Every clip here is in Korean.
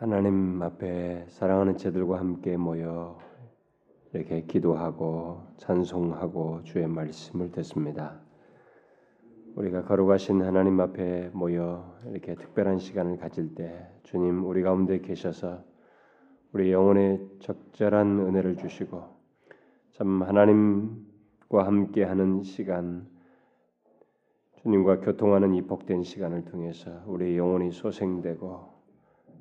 하나님 앞에 사랑하는 제들과 함께 모여 이렇게 기도하고 찬송하고 주의 말씀을 듣습니다. 우리가 거룩하신 하나님 앞에 모여 이렇게 특별한 시간을 가질 때 주님 우리 가운데 계셔서 우리 영혼에 적절한 은혜를 주시고 참 하나님과 함께하는 시간, 주님과 교통하는 이 복된 시간을 통해서 우리 영혼이 소생되고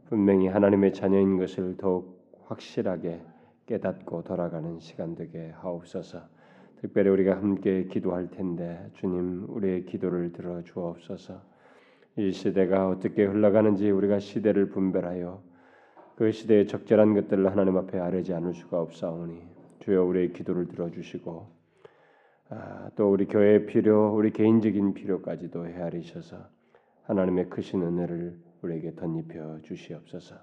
분명히 하나님의 자녀인 것을 더욱 확실하게 깨닫고 돌아가는 시간 되게 하옵소서. 특별히 우리가 함께 기도할 텐데 주님 우리의 기도를 들어주옵소서. 이 시대가 어떻게 흘러가는지 우리가 시대를 분별하여 그 시대에 적절한 것들을 하나님 앞에 아뢰지 않을 수가 없사오니 주여 우리의 기도를 들어주시고 또 우리 교회의 필요, 우리 개인적인 필요까지도 헤아리셔서 하나님의 크신 은혜를 우리에게 덧입혀 주시옵소서.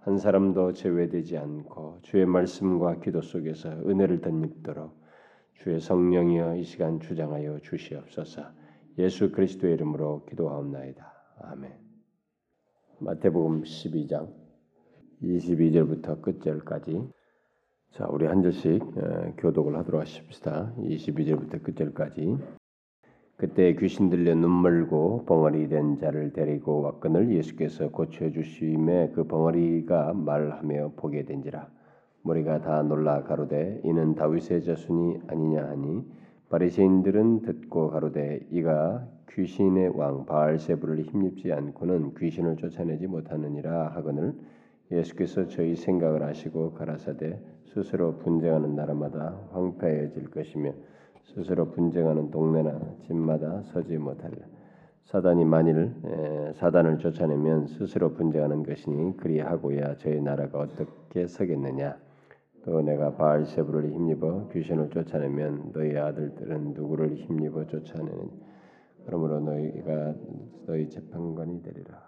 한 사람도 제외되지 않고 주의 말씀과 기도 속에서 은혜를 덧입도록 주의 성령이여 이 시간 주장하여 주시옵소서. 예수 그리스도의 이름으로 기도하옵나이다. 아멘. 마태복음 12장 22절부터 끝절까지, 자 우리 한 절씩 교독을 하도록 하십시다. 22절부터 끝절까지. 그때 귀신 들려 눈멀고 벙어리 된 자를 데리고 왔거늘 예수께서 고쳐주심에 그 벙어리가 말하며 보게 된지라. 무리가 다 놀라 가로되 이는 다윗의 자손이 아니냐 하니 바리새인들은 듣고 가로되 이가 귀신의 왕 바알세부를 힘입지 않고는 귀신을 쫓아내지 못하느니라 하거늘 예수께서 저희 생각을 아시고 가라사대 스스로 분쟁하는 나라마다 황폐해질 것이며 스스로 분쟁하는 동네나 집마다 서지 못하리라. 사단이 만일 사단을 쫓아내면 스스로 분쟁하는 것이니 그리하고야 저희 나라가 어떻게 서겠느냐. 또 내가 바알세부를 힘입어 귀신을 쫓아내면 너희 아들들은 누구를 힘입어 쫓아내느냐. 그러므로 너희가 너희 재판관이 되리라.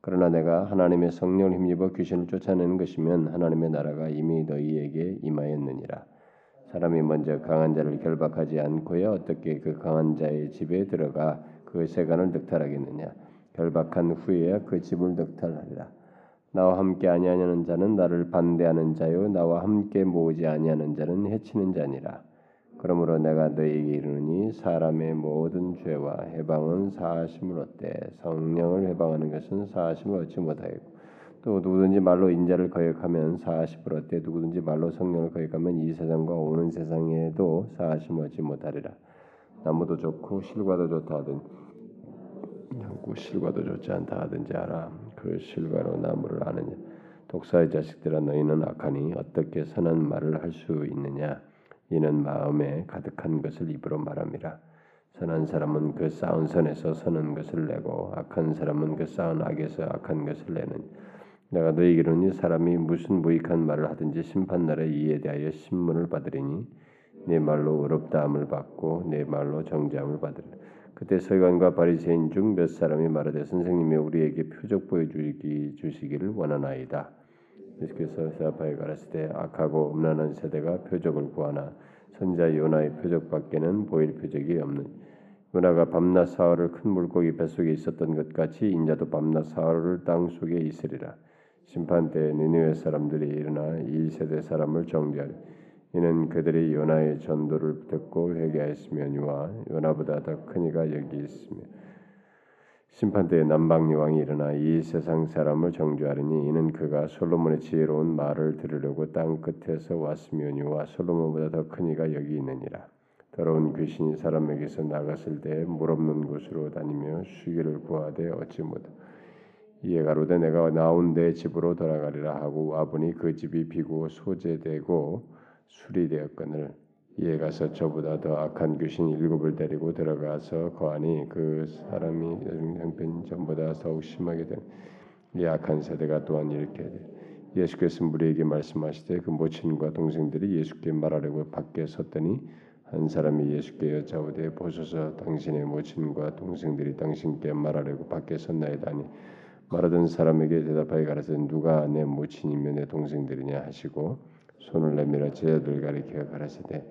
그러나 내가 하나님의 성령을 힘입어 귀신을 쫓아내는 것이면 하나님의 나라가 이미 너희에게 임하였느니라. 사람이 먼저 강한 자를 결박하지 않고야 어떻게 그 강한 자의 집에 들어가 그 세간을 득탈하겠느냐. 결박한 후에야 그 집을 득탈하리라. 나와 함께 아니하는 자는 나를 반대하는 자요 나와 함께 모으지 아니하는 자는 해치는 자니라. 그러므로 내가 너희에게 이르노니 사람의 모든 죄와 해방은 사하심을 얻되 성령을 해방하는 것은 사하심을 얻지 못하겠고, 또 누구든지 말로 인자를 거역하면 사하심을 얻되 누구든지 말로 성령을 거역하면 이 세상과 오는 세상에도 사하심을 얻지 못하리라. 나무도 좋고 실과도 좋다 하든 않고 실과도 좋지 않다 하든지 알아. 그 실과로 나무를 아느냐. 독사의 자식들아 너희는 악하니 어떻게 선한 말을 할 수 있느냐. 이는 마음에 가득한 것을 입으로 말함이라. 선한 사람은 그 쌓은 선에서 선한 것을 내고 악한 사람은 그 쌓은 악에서 악한 것을 내는. 내가 너희에게로니 사람이 무슨 무익한 말을 하든지 심판날에 이에 대하여 심문을 받으리니 네 말로 의롭다함을 받고 네 말로 정죄함을 받으리라. 그때 서기관과 바리새인 중 몇 사람이 말하되 선생님이 우리에게 표적 보여주시기를 원하나이다. 예수께서 대답하여 가라사대 악하고 음란한 세대가 표적을 구하나 선자 요나의 표적밖에는 보일 표적이 없는. 요나가 밤낮 사흘을 큰 물고기 뱃속에 있었던 것 같이 인자도 밤낮 사흘을 땅속에 있으리라. 심판 때에 니느웨 사람들이 일어나 이 세대 사람을 정죄하리. 이는 그들이 요나의 전도를 듣고 회개하였으며니와 요나보다 더 큰 이가 여기 있으며 심판대에 남방여왕이 일어나 이 세상 사람을 정죄하리니 이는 그가 솔로몬의 지혜로운 말을 들으려고 땅 끝에서 왔으며니와 솔로몬보다 더 큰 이가 여기 있느니라. 더러운 귀신이 사람에게서 나갔을 때 물 없는 곳으로 다니며 수기를 구하되 얻지 못하고 이에 가로되 내가 나온 내 집으로 돌아가리라 하고 와보니 그 집이 비고 소재되고 수리되었거늘 이에 가서 저보다 더 악한 귀신 7을 데리고 들어가서 거하니 그 사람이 형편이 전보다 더욱 심하게 된 이 악한 세대가 또한 이렇게 되. 예수께서 무리에게 말씀하시되 그 모친과 동생들이 예수께 말하려고 밖에 섰더니 한 사람이 예수께 여짜오되 보소서 당신의 모친과 동생들이 당신께 말하려고 밖에 섰나이다 하니 말하던 사람에게 대답하여 가라사대 누가 내 모친이며 내 동생들이냐 하시고 손을 내밀어 제자들 가리켜 가라사대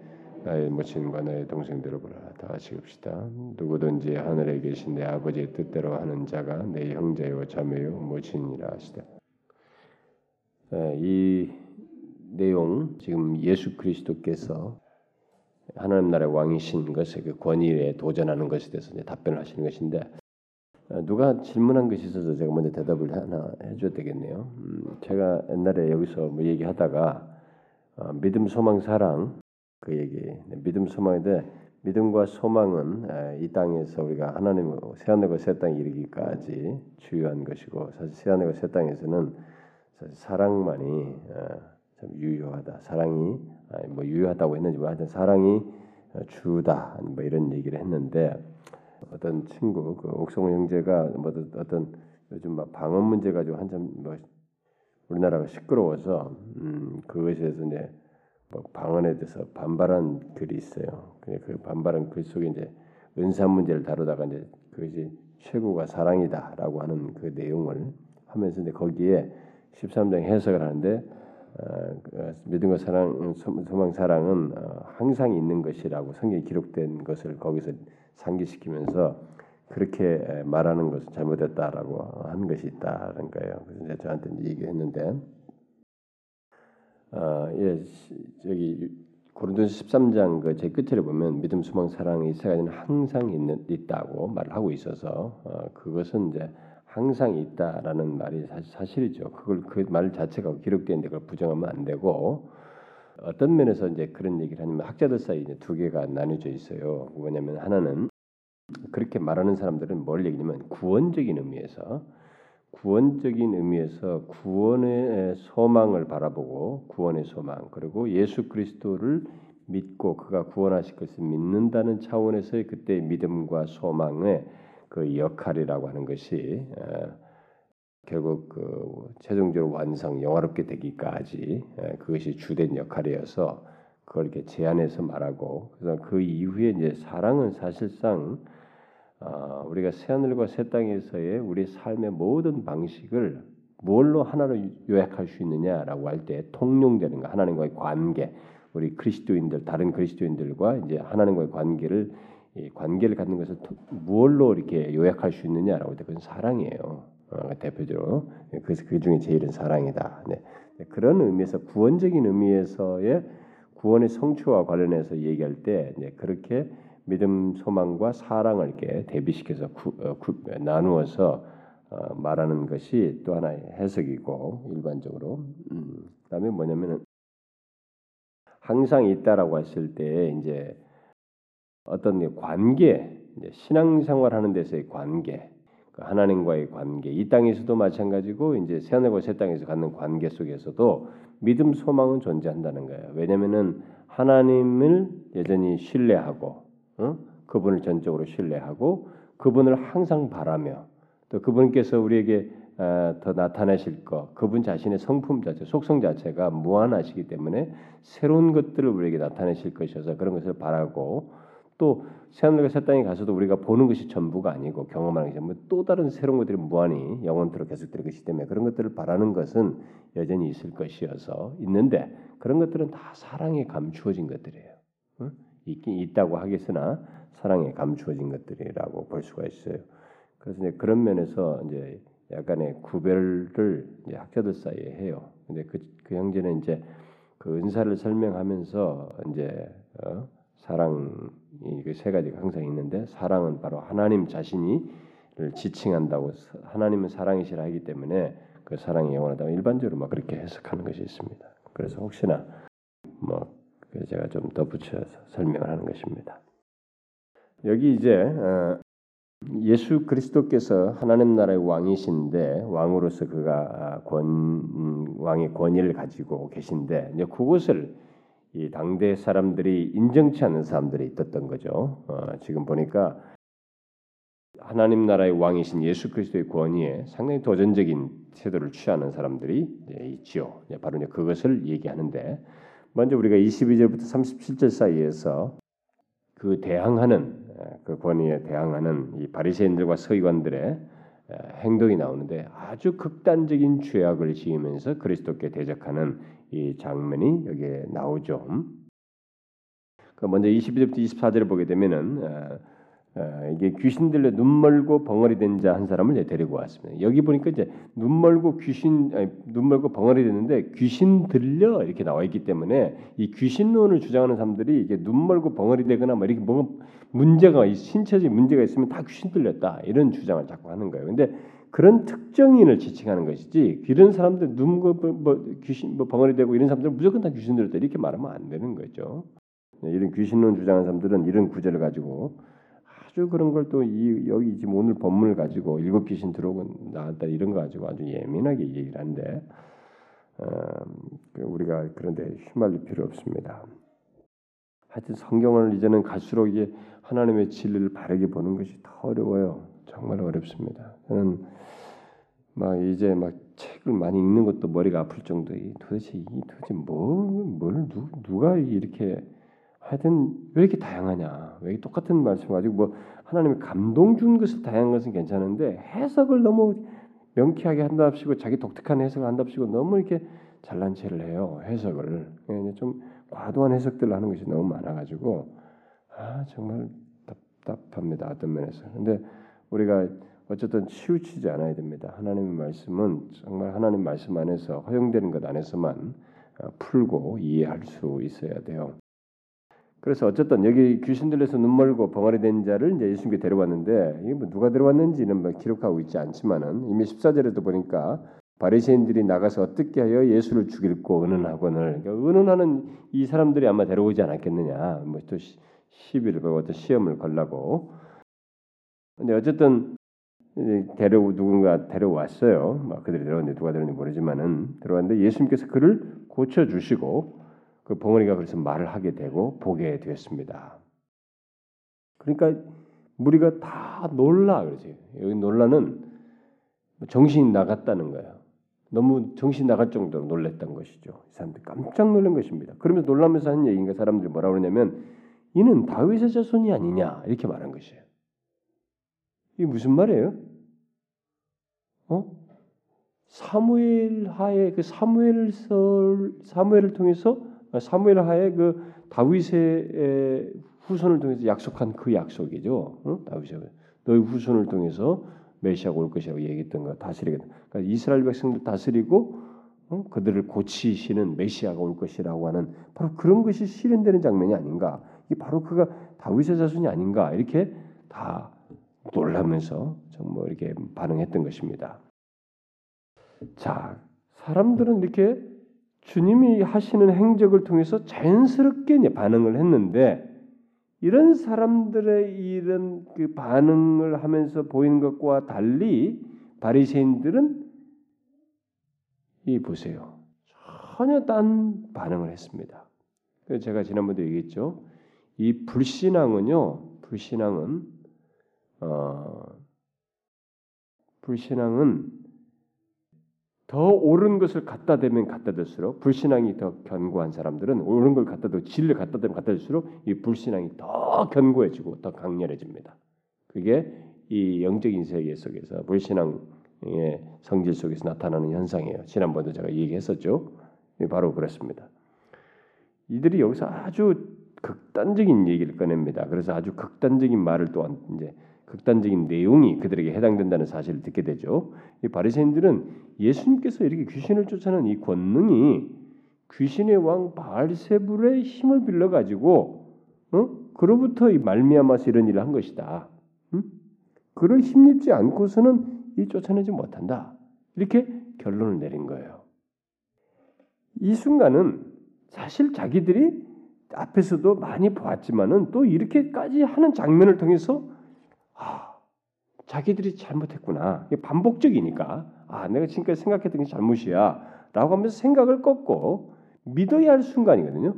나의 모친과 나의 동생들을 보라. 다 같이 읽읍시다. 누구든지 하늘에 계신 내 아버지의 뜻대로 하는 자가 내 형제요 자매요 모친이라 하시다. 이 내용, 지금 예수 그리스도께서 하나님 나라의 왕이신 것의 그 권위에 도전하는 것에 대해서 이제 답변을 하시는 것인데, 누가 질문한 것이 있어서 제가 먼저 대답을 하나 해줘야 되겠네요. 제가 옛날에 여기서 뭐 얘기하다가 믿음, 소망, 사랑 그 얘기, 믿음, 소망인데 믿음과 소망은 이 땅에서 우리가 하나님을 새하늘과 새 땅에 이르기까지 주요한 것이고, 사실 새하늘과 새 땅에서는 사실 사랑만이 참 유효하다. 사랑이 뭐 유효하다고 했는지 하여튼 사랑이 주다 뭐 이런 얘기를 했는데, 어떤 친구, 그 옥성호 형제가 뭐 어떤 요즘 막 방언 문제 가지고 한참 뭐 우리나라가 시끄러워서 그것에 대해서 이제 뭐 방언에 대해서 반발한 글이 있어요. 그 반발한 글 속에 이제 은사 문제를 다루다가 이제 그것이 최고가 사랑이다라고 하는 그 내용을 하면서 이제 거기에 13장 해석을 하는데, 믿음과 사랑, 소망, 사랑은 항상 있는 것이라고 성경에 기록된 것을 거기서 상기시키면서 그렇게 말하는 것은 잘못됐다라고 한 것이 있다는 거예요. 그래서 이제 저한테 얘기했는데, 저기 고린도서 13장 그 제 끝에 보면 믿음, 소망, 사랑 이 세 가지는 항상 있다고 말을 하고 있어서 그것은 이제 항상 있다라는 말이 사실이죠. 그걸 그 말 자체가 기록되어 있는데 그걸 부정하면 안 되고, 어떤 면에서 이제 그런 얘기를 하냐면 학자들 사이에 이제 두 개가 나뉘어져 있어요. 뭐냐면 하나는 그렇게 말하는 사람들은 뭘 얘기냐면 구원적인 의미에서 구원의 소망을 바라보고, 구원의 소망 그리고 예수 그리스도를 믿고 그가 구원하실 것을 믿는다는 차원에서의 그때의 믿음과 소망의 그 역할이라고 하는 것이 결국 그 최종적으로 완성, 영화롭게 되기까지 그것이 주된 역할이어서 그걸 이렇게 제안해서 말하고, 그래서 그 이후에 이제 사랑은 사실상 우리가 새하늘과 새 땅에서의 우리 삶의 모든 방식을 뭘로 하나로 요약할 수 있느냐라고 할 때 통용되는 거, 하나님과의 관계, 우리 그리스도인들, 다른 그리스도인들과 이제 하나님과의 관계를 이 관계를 갖는 것을 무얼로 이렇게 요약할 수 있느냐라고 해서 그건 사랑이에요. 대표적으로. 그래서 그 중에 제일은 사랑이다. 네. 그런 의미에서 구원적인 의미에서의 구원의 성취와 관련해서 얘기할 때 이제 그렇게 믿음, 소망과 사랑을 이렇게 대비시켜서 나누어서 말하는 것이 또 하나의 해석이고 일반적으로. 그다음에 뭐냐면은 항상 있다라고 했을 때 이제 어떤 관계, 신앙생활 하는 데서의 관계, 하나님과의 관계, 이 땅에서도 마찬가지고 이제 새하늘과 새 땅에서 갖는 관계 속에서도 믿음, 소망은 존재한다는 거예요. 왜냐하면은 하나님을 여전히 신뢰하고, 그분을 전적으로 신뢰하고, 그분을 항상 바라며, 또 그분께서 우리에게 더 나타내실 것, 그분 자신의 성품 자체, 속성 자체가 무한하시기 때문에 새로운 것들을 우리에게 나타내실 것이어서 그런 것을 바라고, 또 새하늘과 새 땅에 가서도 우리가 보는 것이 전부가 아니고 경험하는 것이 또 다른 새로운 것들이 무한히 영원토록 계속될 것이기 때문에 그런 것들을 바라는 것은 여전히 있을 것이어서 있는데, 그런 것들은 다 사랑에 감추어진 것들이에요. 있긴 있다고 하겠으나 사랑에 감추어진 것들이라고 볼 수가 있어요. 그래서 이제 그런 면에서 이제 약간의 구별을 이제 학자들 사이에 해요. 근데 그 형제는 이제 그 은사를 설명하면서 이제 사랑 이 세 가지가 항상 있는데, 사랑은 바로 하나님 자신이를 지칭한다고, 하나님은 사랑이시라 하기 때문에 그 사랑이 영원하다고 일반적으로 막 그렇게 해석하는 것이 있습니다. 그래서 혹시나 뭐 제가 좀 덧붙여서 설명을 하는 것입니다. 여기 이제 예수 그리스도께서 하나님 나라의 왕이신데, 왕으로서 그가 왕의 권위를 가지고 계신데, 이제 그것을 이 당대 사람들이 인정치 않는 사람들이 있었던 거죠. 지금 보니까 하나님 나라의 왕이신 예수 그리스도의 권위에 상당히 도전적인 태도를 취하는 사람들이 있죠. 바로 이제 그것을 얘기하는데, 먼저 우리가 22절부터 37절 사이에서 그 대항하는, 그 권위에 대항하는 이 바리새인들과 서기관들의 행동이 나오는데, 아주 극단적인 죄악을 지으면서 그리스도께 대적하는 이 장면이 여기에 나오죠. 먼저 22절부터 24절을 보게 되면은 이게 귀신 들려 눈 멀고 벙어리 된 자 한 사람을 데리고 왔습니다. 여기 보니까 이제 눈 멀고 벙어리 됐는데 귀신 들려 이렇게 나와 있기 때문에 이 귀신론을 주장하는 사람들이 이게 눈 멀고 벙어리 되거나 뭐 이렇게 뭔가 문제가 신체적인 문제가 있으면 다 귀신 들렸다 이런 주장을 자꾸 하는 거예요. 근데 그런 특정인을 지칭하는 것이지 이런 사람들 눈 뭐 귀신 뭐 벙어리 되고 이런 사람들 무조건 다 귀신 들렸다 이렇게 말하면 안 되는 거죠. 이런 귀신론 주장하는 사람들은 이런 구절을 가지고 아주 그런 걸 또 여기 지금 오늘 본문을 가지고 일곱 귀신 들어오고 나왔다 이런 거 가지고 아주 예민하게 얘기를 한데 우리가 그런데 휘말릴 필요 없습니다. 하여튼 성경을 이제는 갈수록 이게 하나님의 진리를 바르게 보는 것이 더 어려워요. 정말 어렵습니다. 저는 이제 책을 많이 읽는 것도 머리가 아플 정도에 도대체 누가 이렇게 하여튼 왜 이렇게 다양하냐? 왜 똑같은 말씀 가지고 하나님이 감동 준 것을 다양한 것은 괜찮은데 해석을 너무 명쾌하게 한답시고 자기 독특한 해석을 한답시고 너무 이렇게 잘난 체를 해요. 해석을 좀 과도한 해석들을 하는 것이 너무 많아가지고 정말 답답합니다. 어떤 면에서. 근데 우리가 어쨌든 치우치지 않아야 됩니다. 하나님의 말씀은 정말 하나님 말씀 안에서 허용되는 것 안에서만 풀고 이해할 수 있어야 돼요. 그래서 어쨌든 여기 귀신 들려서 눈 멀고 벙어리 된 자를 이제 예수님께 데려왔는데 이게 누가 데려왔는지는 기록하고 있지 않지만은 이미 14절에도 보니까 바리새인들이 나가서 어떻게 하여 예수를 죽일꼬 은은하거늘 그러니까 은은하는 이 사람들이 아마 데려오지 않았겠느냐 또 시비를 걸고 어떤 시험을 걸라고 근데 어쨌든 누군가 데려왔어요. 그들이 데려왔는데 누가 데려왔는지 모르지만은 데려왔는데 예수님께서 그를 고쳐 주시고. 그 벙어리가 그래서 말을 하게 되고 보게 되었습니다. 그러니까 무리가 다 놀라 그러지. 여기 놀라는 정신이 나갔다는 거예요. 너무 정신이 나갈 정도로 놀랬던 것이죠. 이 사람들 깜짝 놀란 것입니다. 그러면서 놀라면서 하는 얘기인가 사람들이 뭐라고 그러냐면 이는 다윗의 자손이 아니냐 이렇게 말한 것이에요. 이게 무슨 말이에요? 사무엘 하에 그 사무엘을 통해서 사무엘 하에 그 다윗의 후손을 통해서 약속한 그 약속이죠. 응? 다윗의 너희 후손을 통해서 메시아가 올 것이라고 얘기했던 거 다스리겠다. 그러니까 이스라엘 백성들 다스리고 그들을 고치시는 메시아가 올 것이라고 하는 바로 그런 것이 실현되는 장면이 아닌가. 이 바로 그가 다윗의 자손이 아닌가 이렇게 다 놀라면서 정말 이렇게 반응했던 것입니다. 자, 사람들은 이렇게 주님이 하시는 행적을 통해서 자연스럽게 반응을 했는데 이런 사람들의 이런 그 반응을 하면서 보이는 것과 달리 바리새인들은 이 보세요. 전혀 딴 반응을 했습니다. 그래서 제가 지난번에도 얘기했죠. 이 불신앙은 더 옳은 것을 갖다 대면 갖다 될수록 불신앙이 더 견고한 사람들은 옳은 걸 갖다 대고 진리를 갖다 대면 갖다 될수록 이 불신앙이 더 견고해지고 더 강렬해집니다. 그게 이 영적인 세계 속에서 불신앙의 성질 속에서 나타나는 현상이에요. 지난번도 제가 얘기했었죠. 바로 그렇습니다. 이들이 여기서 아주 극단적인 얘기를 꺼냅니다. 그래서 아주 극단적인 말을 또한 이제 극단적인 내용이 그들에게 해당된다는 사실을 듣게 되죠. 이 바리새인들은 예수님께서 이렇게 귀신을 쫓아낸 이 권능이 귀신의 왕 바알세불의 힘을 빌려 가지고 그로부터 이 말미암아서 이런 일을 한 것이다. 그를 힘입지 않고서는 이 쫓아내지 못한다. 이렇게 결론을 내린 거예요. 이 순간은 사실 자기들이 앞에서도 많이 보았지만은 또 이렇게까지 하는 장면을 통해서 자기들이 잘못했구나. 이게 반복적이니까. 내가 지금까지 생각했던 게 잘못이야. 라고 하면서 생각을 꺾고 믿어야 할 순간이거든요.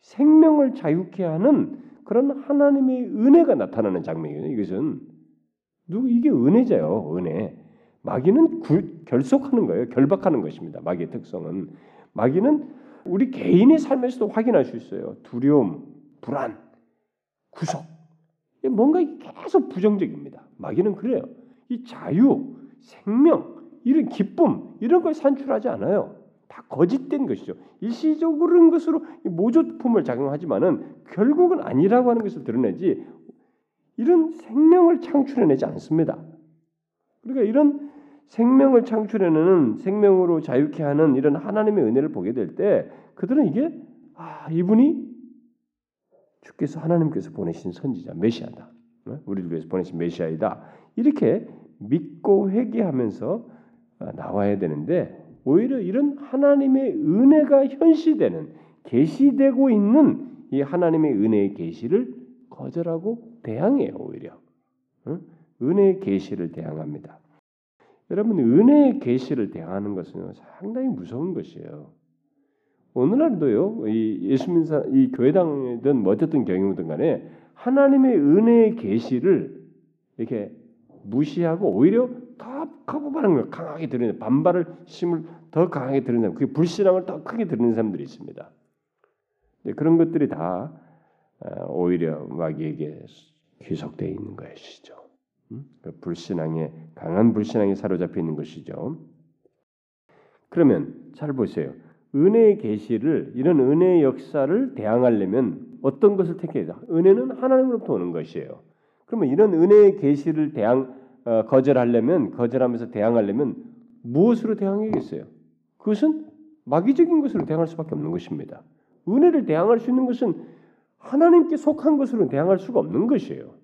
생명을 자유케 하는 그런 하나님의 은혜가 나타나는 장면이거든요. 이것은. 이게 은혜죠. 은혜. 마귀는 결속하는 거예요. 결박하는 것입니다. 마귀의 특성은. 마귀는 우리 개인의 삶에서도 확인할 수 있어요. 두려움, 불안, 구속. 뭔가 계속 부정적입니다. 마귀는 그래요. 이 자유, 생명, 이런 기쁨 이런 걸 산출하지 않아요. 다 거짓된 것이죠. 일시적으로 그런 것으로 모조품을 작용하지만은 결국은 아니라고 하는 것을 드러내지 이런 생명을 창출해내지 않습니다. 그러니까 이런 생명을 창출해내는, 생명으로 자유케 하는 이런 하나님의 은혜를 보게 될 때 그들은 이게 이분이 주께서 하나님께서 보내신 선지자, 메시아다. 우리를 위해서 보내신 메시아이다. 이렇게 믿고 회개하면서 나와야 되는데 오히려 이런 하나님의 은혜가 현시되는, 계시되고 있는 이 하나님의 은혜의 계시를 거절하고 대항해요. 오히려 은혜의 계시를 대항합니다. 여러분, 은혜의 계시를 대항하는 것은 상당히 무서운 것이에요. 오늘날도요, 이 예수민사, 이 교회당이든 뭐 어쨌든 경우든 간에 하나님의 은혜의 계시를 이렇게 무시하고 오히려 더 거부하는 걸 강하게 드러내는, 반발을 심을 더 강하게 드러내는 사람, 그게 불신앙을 더 크게 드러내는 사람들이 있습니다. 그런 것들이 다 오히려 마귀에게 귀속되어 있는 것이죠. 불신앙에, 강한 불신앙에 사로잡혀 있는 것이죠. 그러면 잘 보세요. 은혜의 계시를, 이런 은혜의 역사를 대항하려면 어떤 것을 택해야 되나? 은혜는 하나님으로부터 오는 것이에요. 그러면 이런 은혜의 계시를 거절하면서 대항하려면 무엇으로 대항해야겠어요? 그것은 마귀적인 것으로 대항할 수밖에 없는 것입니다. 은혜를 대항할 수 있는 것은 하나님께 속한 것으로 대항할 수가 없는 것이에요.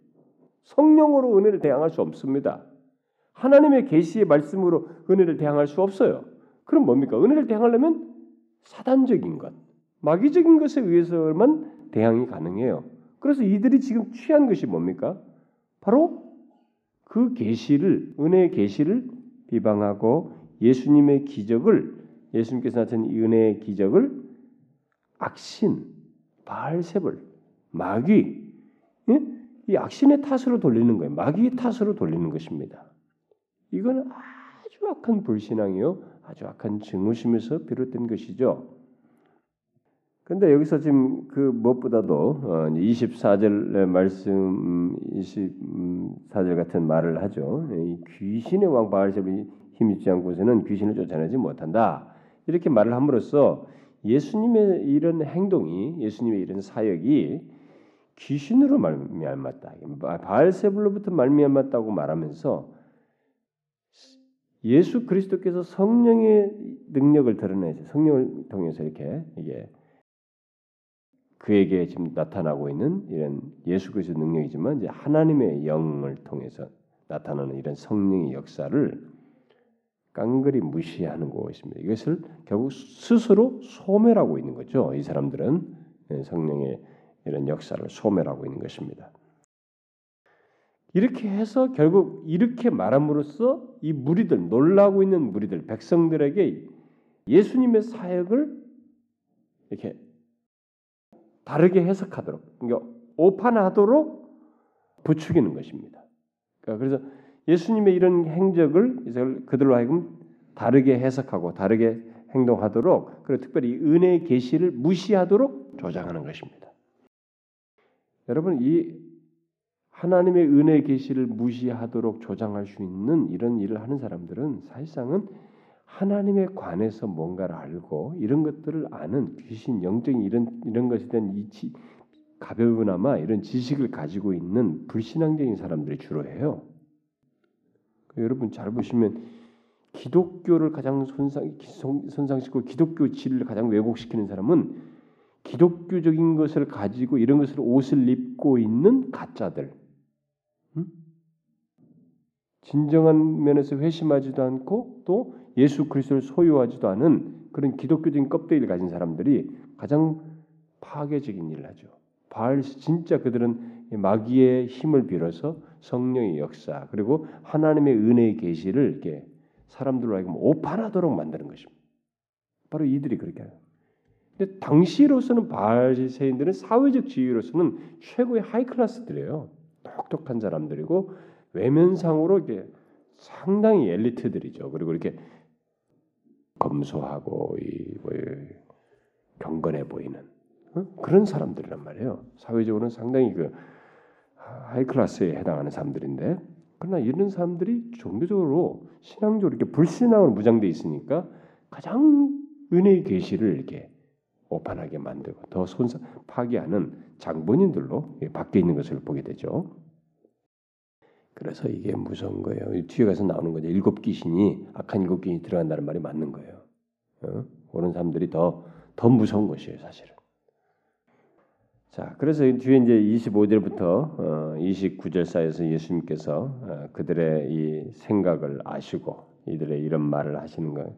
성령으로 은혜를 대항할 수 없습니다. 하나님의 계시의 말씀으로 은혜를 대항할 수 없어요. 그럼 뭡니까? 은혜를 대항하려면 사단적인 것, 마귀적인 것에 의해서만 대항이 가능해요. 그래서 이들이 지금 취한 것이 뭡니까? 바로 그 계시를, 은혜의 계시를 비방하고 예수님의 기적을, 예수님께서 나타낸 이 은혜의 기적을 악신, 바알세불, 마귀, 이 악신의 탓으로 돌리는 거예요. 마귀의 탓으로 돌리는 것입니다. 이건 아주 악한 불신앙이요, 아주 악한 증오심에서 비롯된 것이죠. 그런데 여기서 지금 그 무엇보다도 24절의 말씀, 24절 같은 말을 하죠. 이 귀신의 왕 바알세불이 힘입지 않고서는 귀신을 쫓아내지 못한다. 이렇게 말을 함으로써 예수님의 이런 행동이, 예수님의 이런 사역이 귀신으로 말미암았다, 바알세불로부터 말미암았다고 말하면서 예수 그리스도께서 성령의 능력을 드러내서, 성령을 통해서 이렇게 이게 그에게 지금 나타나고 있는 이런 예수 그리스도 능력이지만 이제 하나님의 영을 통해서 나타나는 이런 성령의 역사를 깡그리 무시하는 거 있습니다. 이것을 결국 스스로 소멸하고 있는 거죠. 이 사람들은 성령의 이런 역사를 소멸하고 있는 것입니다. 이렇게 해서 결국 이렇게 말함으로써 이 무리들, 놀라고 있는 무리들, 백성들에게 예수님의 사역을 이렇게 다르게 해석하도록, 그러니까 오판하도록 부추기는 것입니다. 그러니까 그래서 예수님의 이런 행적을 그들로 하여금 다르게 해석하고 다르게 행동하도록, 그리고 특별히 은혜의 계시를 무시하도록 조장하는 것입니다. 여러분, 이 하나님의 은혜의 계시를 무시하도록 조장할 수 있는 이런 일을 하는 사람들은 사실상은 하나님에 관해서 뭔가를 알고 이런 것들을 아는, 귀신, 영적인 이런 것에 대한 이치, 가벼우나마 이런 지식을 가지고 있는 불신앙적인 사람들이 주로 해요. 여러분 잘 보시면 기독교를 가장 손상시키고 기독교 진리를 가장 왜곡시키는 사람은 기독교적인 것을 가지고 이런 것을 옷을 입고 있는 가짜들, 진정한 면에서 회심하지도 않고 또 예수 그리스도를 소유하지도 않은 그런 기독교적인 껍데기를 가진 사람들이 가장 파괴적인 일을 하죠. 진짜 그들은 마귀의 힘을 빌어서 성령의 역사, 그리고 하나님의 은혜의 계시를 이렇게 사람들로 하여금 오판하도록 만드는 것입니다. 바로 이들이 그렇게 해요. 근데 당시로서는 바알세인들은 사회적 지위로서는 최고의 하이클래스들이에요. 똑똑한 사람들이고 외면상으로 이렇게 상당히 엘리트들이죠. 그리고 이렇게 검소하고 경건해 보이는 그런 사람들이란 말이에요. 사회적으로는 상당히 그 하이클래스에 해당하는 사람들인데, 그러나 이런 사람들이 종교적으로, 신앙적으로 이렇게 불신앙으로 무장돼 있으니까 가장 은혜의 계시를 이렇게 오판하게 만들고 더 파괴하는 장본인들로 밖에 있는 것을 보게 되죠. 그래서 이게 무서운 거예요. 뒤에 가서 나오는 거죠. 일곱 귀신이, 악한 일곱 귀신이 들어간다는 말이 맞는 거예요. 그런 사람들이 더 무서운 것이에요, 사실은. 자, 그래서 뒤에 이제 25절부터 29절 사이에서 예수님께서 그들의 이 생각을 아시고, 이들의 이런 말을 하시는 거예요.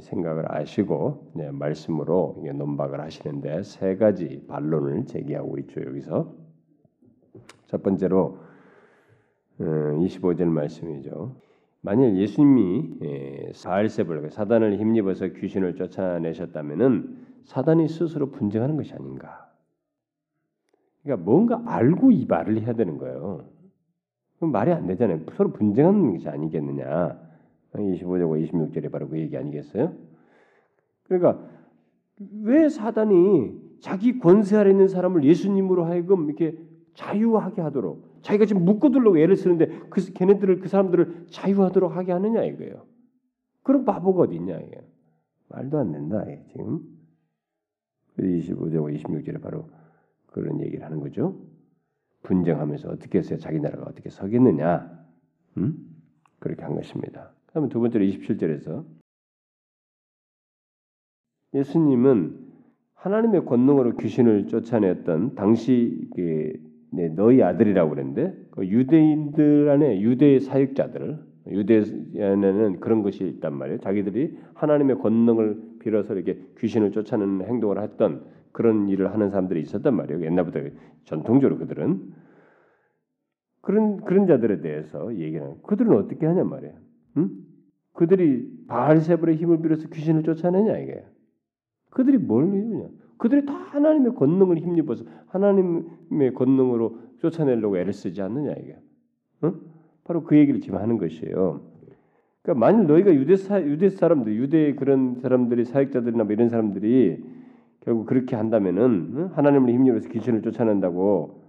생각을 아시고 말씀으로 논박을 하시는데 세 가지 반론을 제기하고 있죠. 여기서 첫 번째로 25절 말씀이죠. 만일 예수님이 사알세불, 사단을 힘입어서 귀신을 쫓아내셨다면은 사단이 스스로 분쟁하는 것이 아닌가. 그러니까 뭔가 알고 이 말을 해야 되는 거예요. 그럼 말이 안 되잖아요. 서로 분쟁하는 것이 아니겠느냐. 25절과 26절에 바로 그 얘기 아니겠어요? 그러니까 왜 사단이 자기 권세 아래 있는 사람을 예수님으로 하여금 이렇게 자유하게 하도록, 자기가 지금 묶어두려고 애를 쓰는데 걔네들을, 그 사람들을 자유하도록 하게 하느냐 이거예요. 그런 바보가 어디 있냐 이게. 말도 안 된다 이게 지금. 25절과 26절에 바로 그런 얘기를 하는 거죠. 분쟁하면서 어떻게 해서 자기 나라가 어떻게 서겠느냐. 그렇게 한 것입니다. 그다음에 두 번째로 27절에서 예수님은 하나님의 권능으로 귀신을 쫓아냈던 당시 너희 아들이라고 그랬는데 유대인들 안에 유대의 사역자들, 유대 안에는 그런 것이 있단 말이에요. 자기들이 하나님의 권능을 빌어서 이렇게 귀신을 쫓아내는 행동을 했던 그런 일을 하는 사람들이 있었단 말이에요. 옛날부터 전통적으로 그들은 그런 자들에 대해서 얘기하는, 그들은 어떻게 하냐 말이야. 응? 그들이 바알세불의 힘을 빌어서 귀신을 쫓아내냐 이게. 그들이 뭘 믿느냐. 그들이 다 하나님의 권능을 힘입어서 하나님의 권능으로 쫓아내려고 애를 쓰지 않느냐 이게. 응? 바로 그 얘기를 지금 하는 것이에요. 그러니까 만일 너희가 유대 사람들, 유대의 그런 사람들이 사역자들이나 이런 사람들이 결국 그렇게 한다면은, 응? 하나님을 힘입어서 귀신을 쫓아낸다고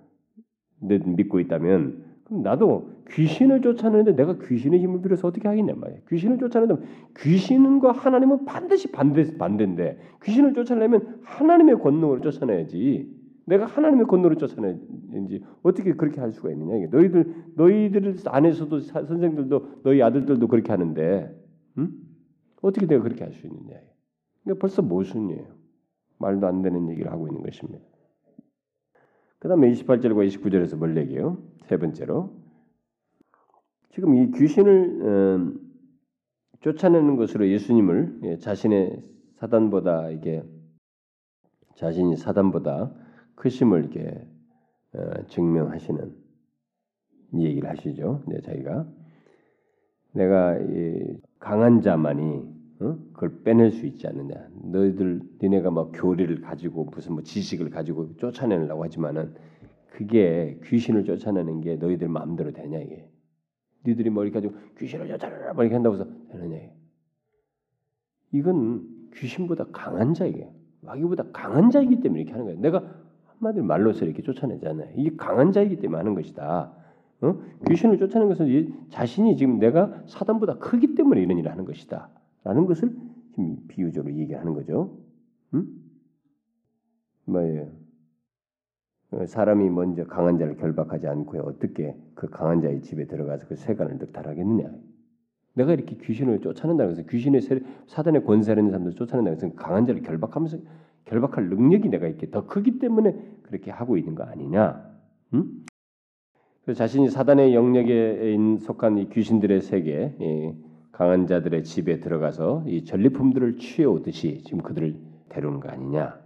믿고 있다면, 그럼 나도 귀신을 쫓아내는데 내가 귀신의 힘을 빌어서 어떻게 하겠냐 말이야. 귀신을 쫓아내면 귀신과 하나님은 반드시 반대인데 귀신을 쫓아내려면 하나님의 권능으로 쫓아내야지. 내가 하나님의 권능으로 쫓아내야지. 어떻게 그렇게 할 수가 있느냐 이게. 너희들 안에서도 선생들도 너희 아들들도 그렇게 하는데, 응? 어떻게 내가 그렇게 할 수 있느냐. 그러니까 벌써 모순이에요. 말도 안 되는 얘기를 하고 있는 것입니다. 그 다음에 28절과 29절에서 뭘 얘기해요? 세 번째로 지금 이 귀신을 쫓아내는 것으로 예수님을 자신이 사단보다 크심을 이렇게 증명하시는 이 얘기를 하시죠. 네, 자기가 내가 이 강한 자만이 그걸 빼낼 수 있지 않느냐. 니네가 막 교리를 가지고 무슨 뭐 지식을 가지고 쫓아내려고 하지만은 그게 귀신을 쫓아내는 게 너희들 마음대로 되냐 이게. 니들이 머리 가지고 귀신을 쫓아내라 이렇게 한다고 해서 되느냐 이게. 이건 귀신보다 강한 자이게. 마귀보다 강한 자이기 때문에 이렇게 하는 거야. 내가 한마디로 말로서 이렇게 쫓아내잖아요. 이게 강한 자이기 때문에 하는 것이다. 귀신을 쫓아내는 것은 자신이 지금 내가 사단보다 크기 때문에 이런 일을 하는 것이다 라는 것을 지금 비유적으로 얘기하는 거죠. 응? 뭐예요? 사람이 먼저 강한 자를 결박하지 않고 어떻게 그 강한 자의 집에 들어가서 그 세간을 득탈하겠느냐. 내가 이렇게 귀신을 쫓아낸다는 것은, 귀신의 사단의 권세를 있는 사람들을 쫓아낸다는 것은 강한 자를 결박하면서 결박할 능력이 내가 이렇게 더 크기 때문에 그렇게 하고 있는 거 아니냐. 응? 그래서 자신이 사단의 영역에 속한 이 귀신들의 세계, 강한 자들의 집에 들어가서 이 전리품들을 취해오듯이 지금 그들을 데려오는 거 아니냐,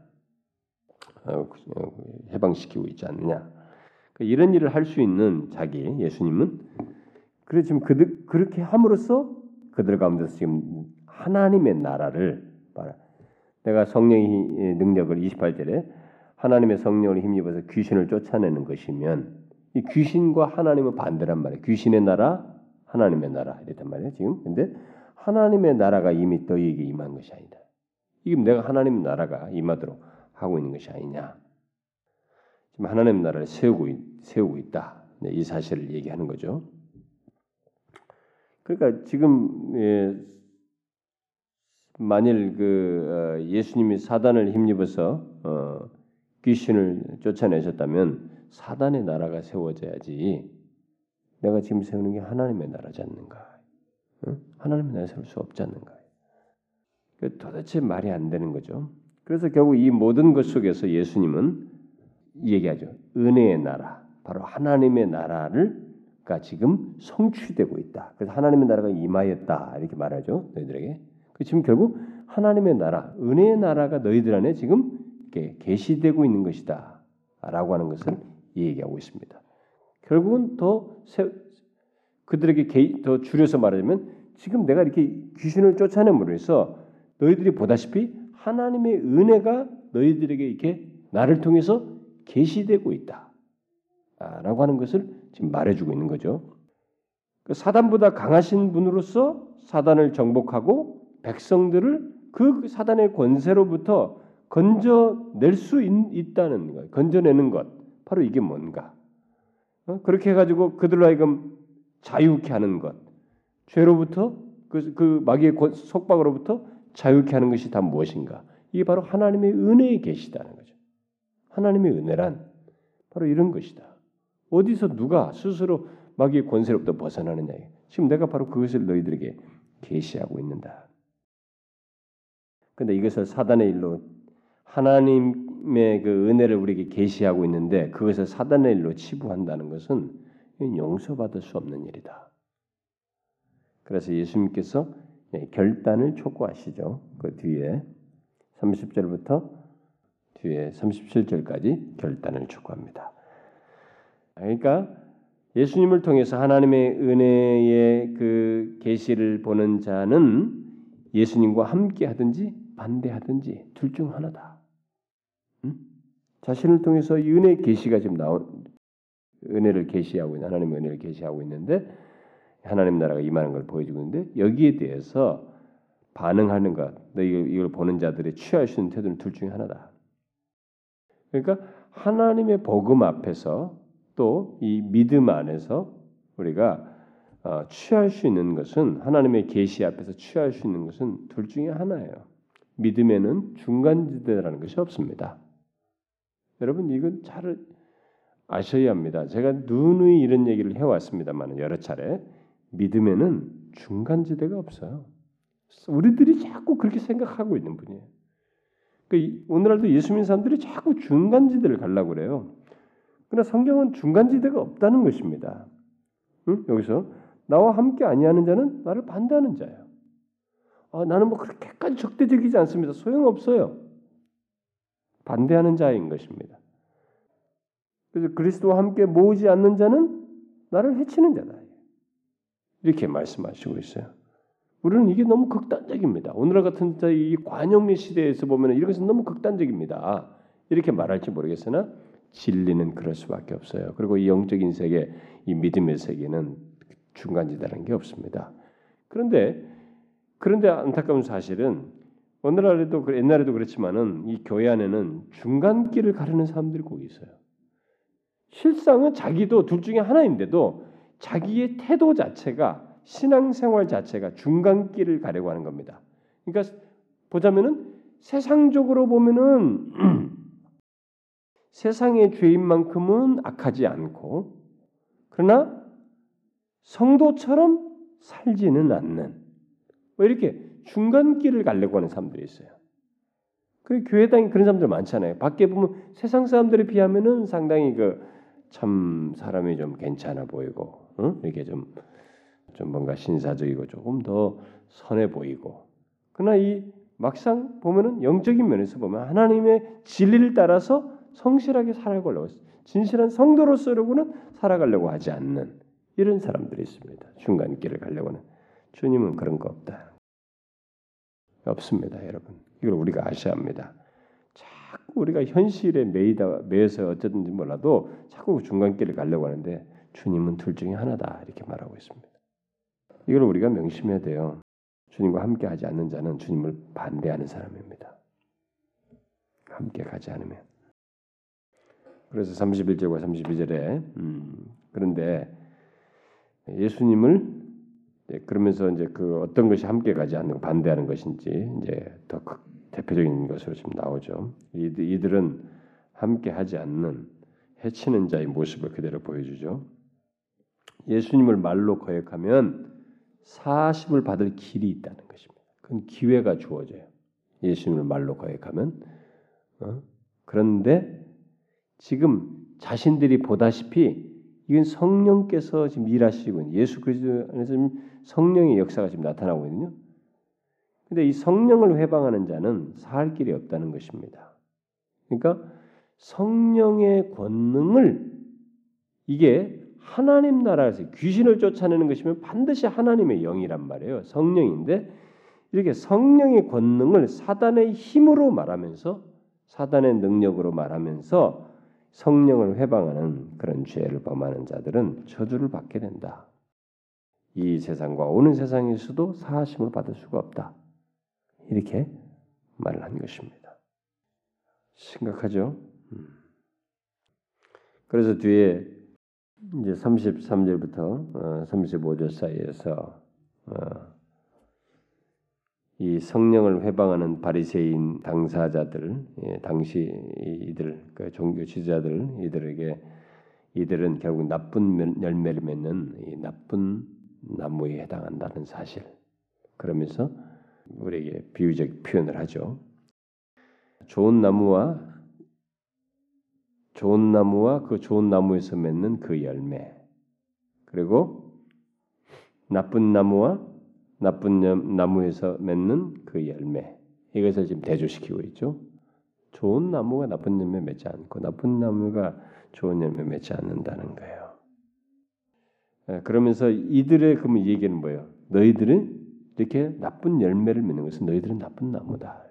해방시키고 있지 않느냐. 그러니까 이런 일을 할 수 있는 자기 예수님은 그래 지금 그렇게 함으로써 그들 가운데서 지금 하나님의 나라를 말해. 내가 성령의 능력을 28절에 하나님의 성령을 힘입어서 귀신을 쫓아내는 것이면 이 귀신과 하나님은 반대란 말이에요. 귀신의 나라, 하나님의 나라 이랬단 말이에요 지금. 근데 하나님의 나라가 이미 너희에게 임한 것이 아니다. 지금 내가 하나님의 나라가 임하도록 하고 있는 것이 아니냐. 지금 하나님의 나라를 세우고 있다. 네, 이 사실을 얘기하는 거죠. 그러니까 지금 만일 예수님이 사단을 힘입어서 귀신을 쫓아내셨다면 사단의 나라가 세워져야지. 내가 지금 세우는 게 하나님의 나라지 않는가? 응? 하나님의 나라 세울 수 없지 않는가? 도대체 말이 안 되는 거죠. 그래서 결국 이 모든 것 속에서 예수님은 얘기하죠. 은혜의 나라, 바로 하나님의 나라가 지금 성취되고 있다. 그래서 하나님의 나라가 임하였다 이렇게 말하죠. 너희들에게. 지금 결국 하나님의 나라, 은혜의 나라가 너희들 안에 지금 이렇게 계시되고 있는 것이다 라고 하는 것을 얘기하고 있습니다. 결국은 그들에게 더 줄여서 말하자면 지금 내가 이렇게 귀신을 쫓아내므로 해서 너희들이 보다시피 하나님의 은혜가 너희들에게 이렇게 나를 통해서 계시되고 있다 라고 하는 것을 지금 말해주고 있는 거죠. 사단보다 강하신 분으로서 사단을 정복하고 백성들을 그 사단의 권세로부터 건져낼 수 있다는 것, 건져내는 것, 바로 이게 뭔가. 그렇게 해가지고 그들로 하여금 자유케 하는 것, 죄로부터 그 마귀의 속박으로부터 자유케 하는 것이 다 무엇인가. 이게 바로 하나님의 은혜에 계시다는 거죠. 하나님의 은혜란 바로 이런 것이다. 어디서 누가 스스로 마귀의 권세로부터 벗어나느냐. 지금 내가 바로 그것을 너희들에게 계시하고 있는다. 근데 이것을 사단의 일로 하나님의 그 은혜를 우리에게 계시하고 있는데 그것을 사단의 일로 치부한다는 것은 용서받을 수 없는 일이다. 그래서 예수님께서 결단을 촉구하시죠. 그 뒤에 30절부터 뒤에 37절까지 결단을 촉구합니다. 그러니까 예수님을 통해서 하나님의 은혜의 그 계시를 보는 자는 예수님과 함께 하든지 반대하든지 둘 중 하나다. 응? 자신을 통해서 은혜 계시가 지금 나온 은혜를 계시하고 있는 하나님의 은혜를 계시하고 있는데 하나님 나라가 임하는 걸 보여주고 있는데 여기에 대해서 반응하는 것, 이걸 보는 자들의 취할 수 있는 태도는 둘 중 하나다. 그러니까 하나님의 복음 앞에서 또 이 믿음 안에서 우리가 취할 수 있는 것은 하나님의 계시 앞에서 취할 수 있는 것은 둘 중에 하나예요. 믿음에는 중간지대라는 것이 없습니다. 여러분 이건 잘 아셔야 합니다. 제가 누누이 이런 얘기를 해왔습니다만 여러 차례 믿음에는 중간지대가 없어요. 우리들이 자꾸 그렇게 생각하고 있는 분이에요. 그러니까 오늘날도 예수 믿는 사람들이 자꾸 중간지대를 가려고 그래요. 그러나 성경은 중간지대가 없다는 것입니다. 응? 여기서 나와 함께 아니하는 자는 나를 반대하는 자예요. 나는 그렇게까지 적대적이지 않습니다. 소용없어요. 반대하는 자인 것입니다. 그래서 그리스도와 함께 모으지 않는 자는 나를 해치는 자다. 이렇게 말씀하시고 있어요. 우리는 이게 너무 극단적입니다. 오늘날 같은 이 관용의 시대에서 보면 이런 것은 너무 극단적입니다. 이렇게 말할지 모르겠으나 진리는 그럴 수밖에 없어요. 그리고 이 영적인 세계, 이 믿음의 세계는 중간지대라는 게 없습니다. 그런데 안타까운 사실은 오늘날에도 옛날에도 그렇지만은 이 교회 안에는 중간길을 가르는 사람들이 꼭 있어요. 실상은 자기도 둘 중에 하나인데도 자기의 태도 자체가 신앙생활 자체가 중간길을 가려고 하는 겁니다. 그러니까 보자면은 세상적으로 보면은 세상의 죄인만큼은 악하지 않고 그러나 성도처럼 살지는 않는 이렇게 중간길을 가려고 하는 사람들이 있어요. 그 교회당에 그런 사람들 많잖아요. 밖에 보면 세상 사람들에 비하면은 상당히 참 사람이 좀 괜찮아 보이고, 응? 이렇게 좀 뭔가 신사적이고 조금 더 선해 보이고. 그러나 이 막상 보면은 영적인 면에서 보면 하나님의 진리를 따라서 성실하게 살아가려고 진실한 성도로서려고는 살아가려고 하지 않는 이런 사람들이 있습니다. 중간길을 가려고는. 주님은 그런 거 없다. 없습니다, 여러분. 이걸 우리가 아셔야 합니다. 자꾸 우리가 현실에 매여서 어쨌든지 몰라도 자꾸 중간길을 가려고 하는데 주님은 둘 중에 하나다 이렇게 말하고 있습니다. 이걸 우리가 명심해야 돼요. 주님과 함께 하지 않는 자는 주님을 반대하는 사람입니다. 함께 가지 않으면. 그래서 31절과 32절에 그런데 예수님을 그러면서 이제 그 어떤 것이 함께 가지 않는 반대하는 것인지 이제 더 대표적인 것으로 지금 나오죠. 이들은 함께 하지 않는 해치는 자의 모습을 그대로 보여주죠. 예수님을 말로 거역하면 사심을 받을 길이 있다는 것입니다. 그건 기회가 주어져요. 예수님을 말로 거역하면. 그런데 지금 자신들이 보다시피 이건 성령께서 지금 일하시고 있는, 예수 그리스도 안에서 성령의 역사가 지금 나타나고 있거든요. 그런데 이 성령을 회방하는 자는 사할 길이 없다는 것입니다. 그러니까 성령의 권능을, 이게 하나님 나라에서 귀신을 쫓아내는 것이면 반드시 하나님의 영이란 말이에요. 성령인데 이렇게 성령의 권능을 사단의 힘으로 말하면서, 사단의 능력으로 말하면서 성령을 회방하는 그런 죄를 범하는 자들은 저주를 받게 된다. 이 세상과 오는 세상에서도 사하심을 받을 수가 없다. 이렇게 말을 한 것입니다. 심각하죠? 그래서 뒤에 이제 33절부터 35절 사이에서 이 성령을 회방하는 바리새인 당사자들, 당시 이들, 그 종교 지도자들, 이들에게, 이들은 결국 나쁜 열매를 맺는 이 나쁜 나무에 해당한다는 사실, 그러면서 우리에게 비유적 표현을 하죠. 좋은 나무와 그 좋은 나무에서 맺는 그 열매, 그리고 나쁜 나무와 나쁜 나무에서 맺는 그 열매, 이것을 지금 대조시키고 있죠. 좋은 나무가 나쁜 열매 맺지 않고 나쁜 나무가 좋은 열매 맺지 않는다는 거예요. 그러면서 이들의 그러면 얘기는 뭐예요? 너희들은 이렇게 나쁜 열매를 맺는 것은 너희들은 나쁜 나무다.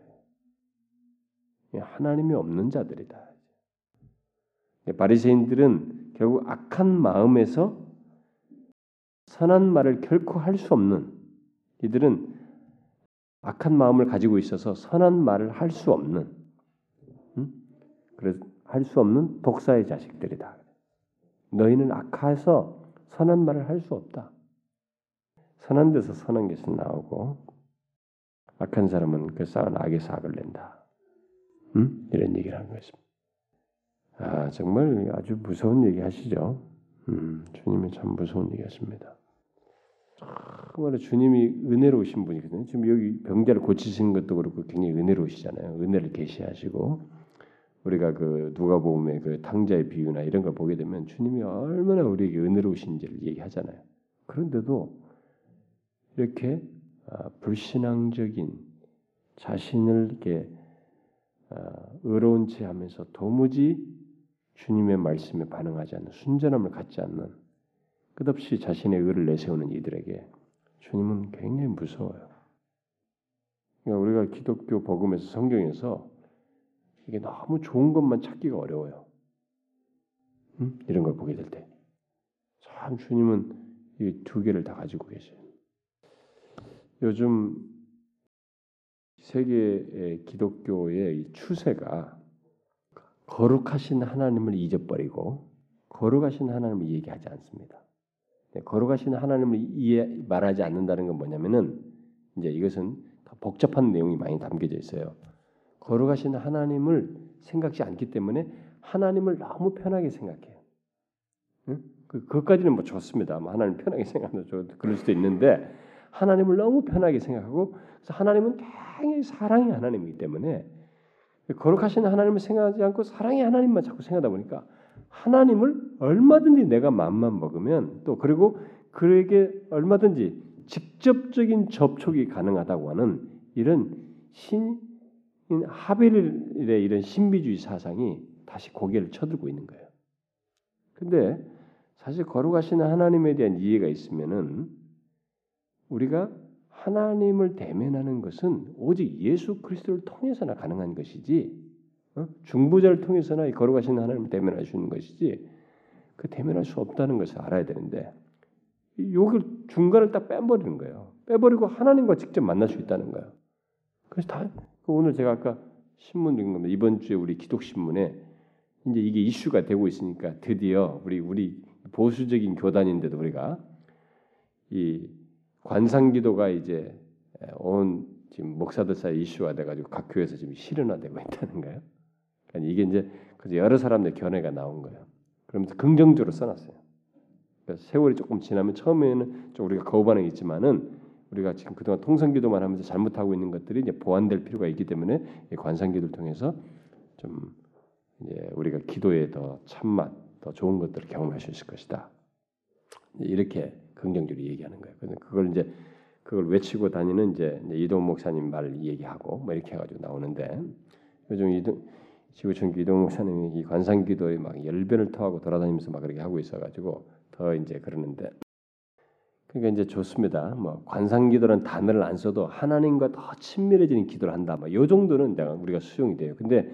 하나님이 없는 자들이다. 바리새인들은 결국 악한 마음에서 선한 말을 결코 할 수 없는, 이들은 악한 마음을 가지고 있어서 선한 말을 할 수 없는, 그래서 할 수 없는 독사의 자식들이다. 너희는 악해서 선한 말을 할 수 없다. 선한 데서 선한 것이 나오고 악한 사람은 그 쌓은 악에서 악을 낸다. 이런 얘기를 하는 것입니다. 아, 정말 아주 무서운 얘기 하시죠. 주님이 참 무서운 얘기 하십니다. 정말 주님이 은혜로우신 분이거든요. 지금 여기 병자를 고치시는 것도 그렇고 굉장히 은혜로우시잖아요. 은혜를 계시하시고, 우리가 그 누가복음의 그 탕자의 비유나 이런 걸 보게 되면 주님이 얼마나 우리에게 은혜로우신지를 얘기하잖아요. 그런데도 이렇게 불신앙적인 자신을 이렇게 의로운 채 하면서 도무지 주님의 말씀에 반응하지 않는, 순전함을 갖지 않는, 끝없이 자신의 의를 내세우는 이들에게 주님은 굉장히 무서워요. 그러니까 우리가 기독교 복음에서, 성경에서 이게 너무 좋은 것만 찾기가 어려워요. 이런 걸 보게 될 때 참 주님은 이 두 개를 다 가지고 계세요. 요즘 세계의 기독교의 이 추세가 거룩하신 하나님을 잊어버리고 거룩하신 하나님을 얘기하지 않습니다. 거룩하신 하나님을 말하지 않는다는 건 뭐냐면은, 이제 이것은 다 복잡한 내용이 많이 담겨져 있어요. 거룩하신 하나님을 생각지 않기 때문에 하나님을 너무 편하게 생각해요. 응? 그것까지는 뭐 좋습니다. 뭐 하나님 편하게 생각하면 그럴 수도 있는데, 하나님을 너무 편하게 생각하고, 그래서 하나님은 굉장히 사랑의 하나님이기 때문에 거룩하신 하나님을 생각하지 않고 사랑의 하나님만 자꾸 생각하다 보니까 하나님을 얼마든지 내가 마음만 먹으면, 또 그리고 그에게 얼마든지 직접적인 접촉이 가능하다고 하는 이런 신 하벨의 이런 신비주의 사상이 다시 고개를 쳐들고 있는 거예요. 근데 사실 거룩하신 하나님에 대한 이해가 있으면은, 우리가 하나님을 대면하는 것은 오직 예수 그리스도를 통해서나 가능한 것이지, 중보자를 통해서나 이 거룩하신 하나님을 대면할 수 있는 것이지, 그 대면할 수 없다는 것을 알아야 되는데, 여기 중간을 딱 빼버리는 거예요. 빼버리고 하나님과 직접 만날 수 있다는 거예요. 그래서 다 오늘 제가 아까 신문 읽은 겁니다. 이번 주에 우리 기독신문에 이제 이게 이슈가 되고 있으니까, 드디어 우리 보수적인 교단인데도 우리가 이 관상기도가 이제 온 지금 목사들 사이 이슈화 돼가지고 각 교회에서 지금 실현화되고 있다는 거예요. 그러니까 이게 이제 여러 사람들 견해가 나온 거예요. 그러면서 긍정적으로 써놨어요. 그러니까 세월이 조금 지나면 처음에는 좀 우리가 거부반응이 있지만은 우리가 지금 그동안 통성기도만 하면서 잘못하고 있는 것들이 이제 보완될 필요가 있기 때문에 관상기도를 통해서 좀 이제 우리가 기도에 더 참맛, 더 좋은 것들을 경험할 수 있을 것이다. 이렇게 긍정적으로 얘기하는 거예요. 그걸 외치고 다니는 이제 이동 목사님 말 얘기하고 뭐 이렇게 해가지고 나오는데 요즘 지구촌 이동 목사님이 이 관상기도에 막 열변을 토하고 돌아다니면서 막 그렇게 하고 있어가지고 더 이제 그러는데. 그러니까 이제 좋습니다. 뭐 관상기도라는 단어를 안 써도 하나님과 더 친밀해지는 기도를 한다. 뭐 요 정도는 우리가 수용이 돼요. 근데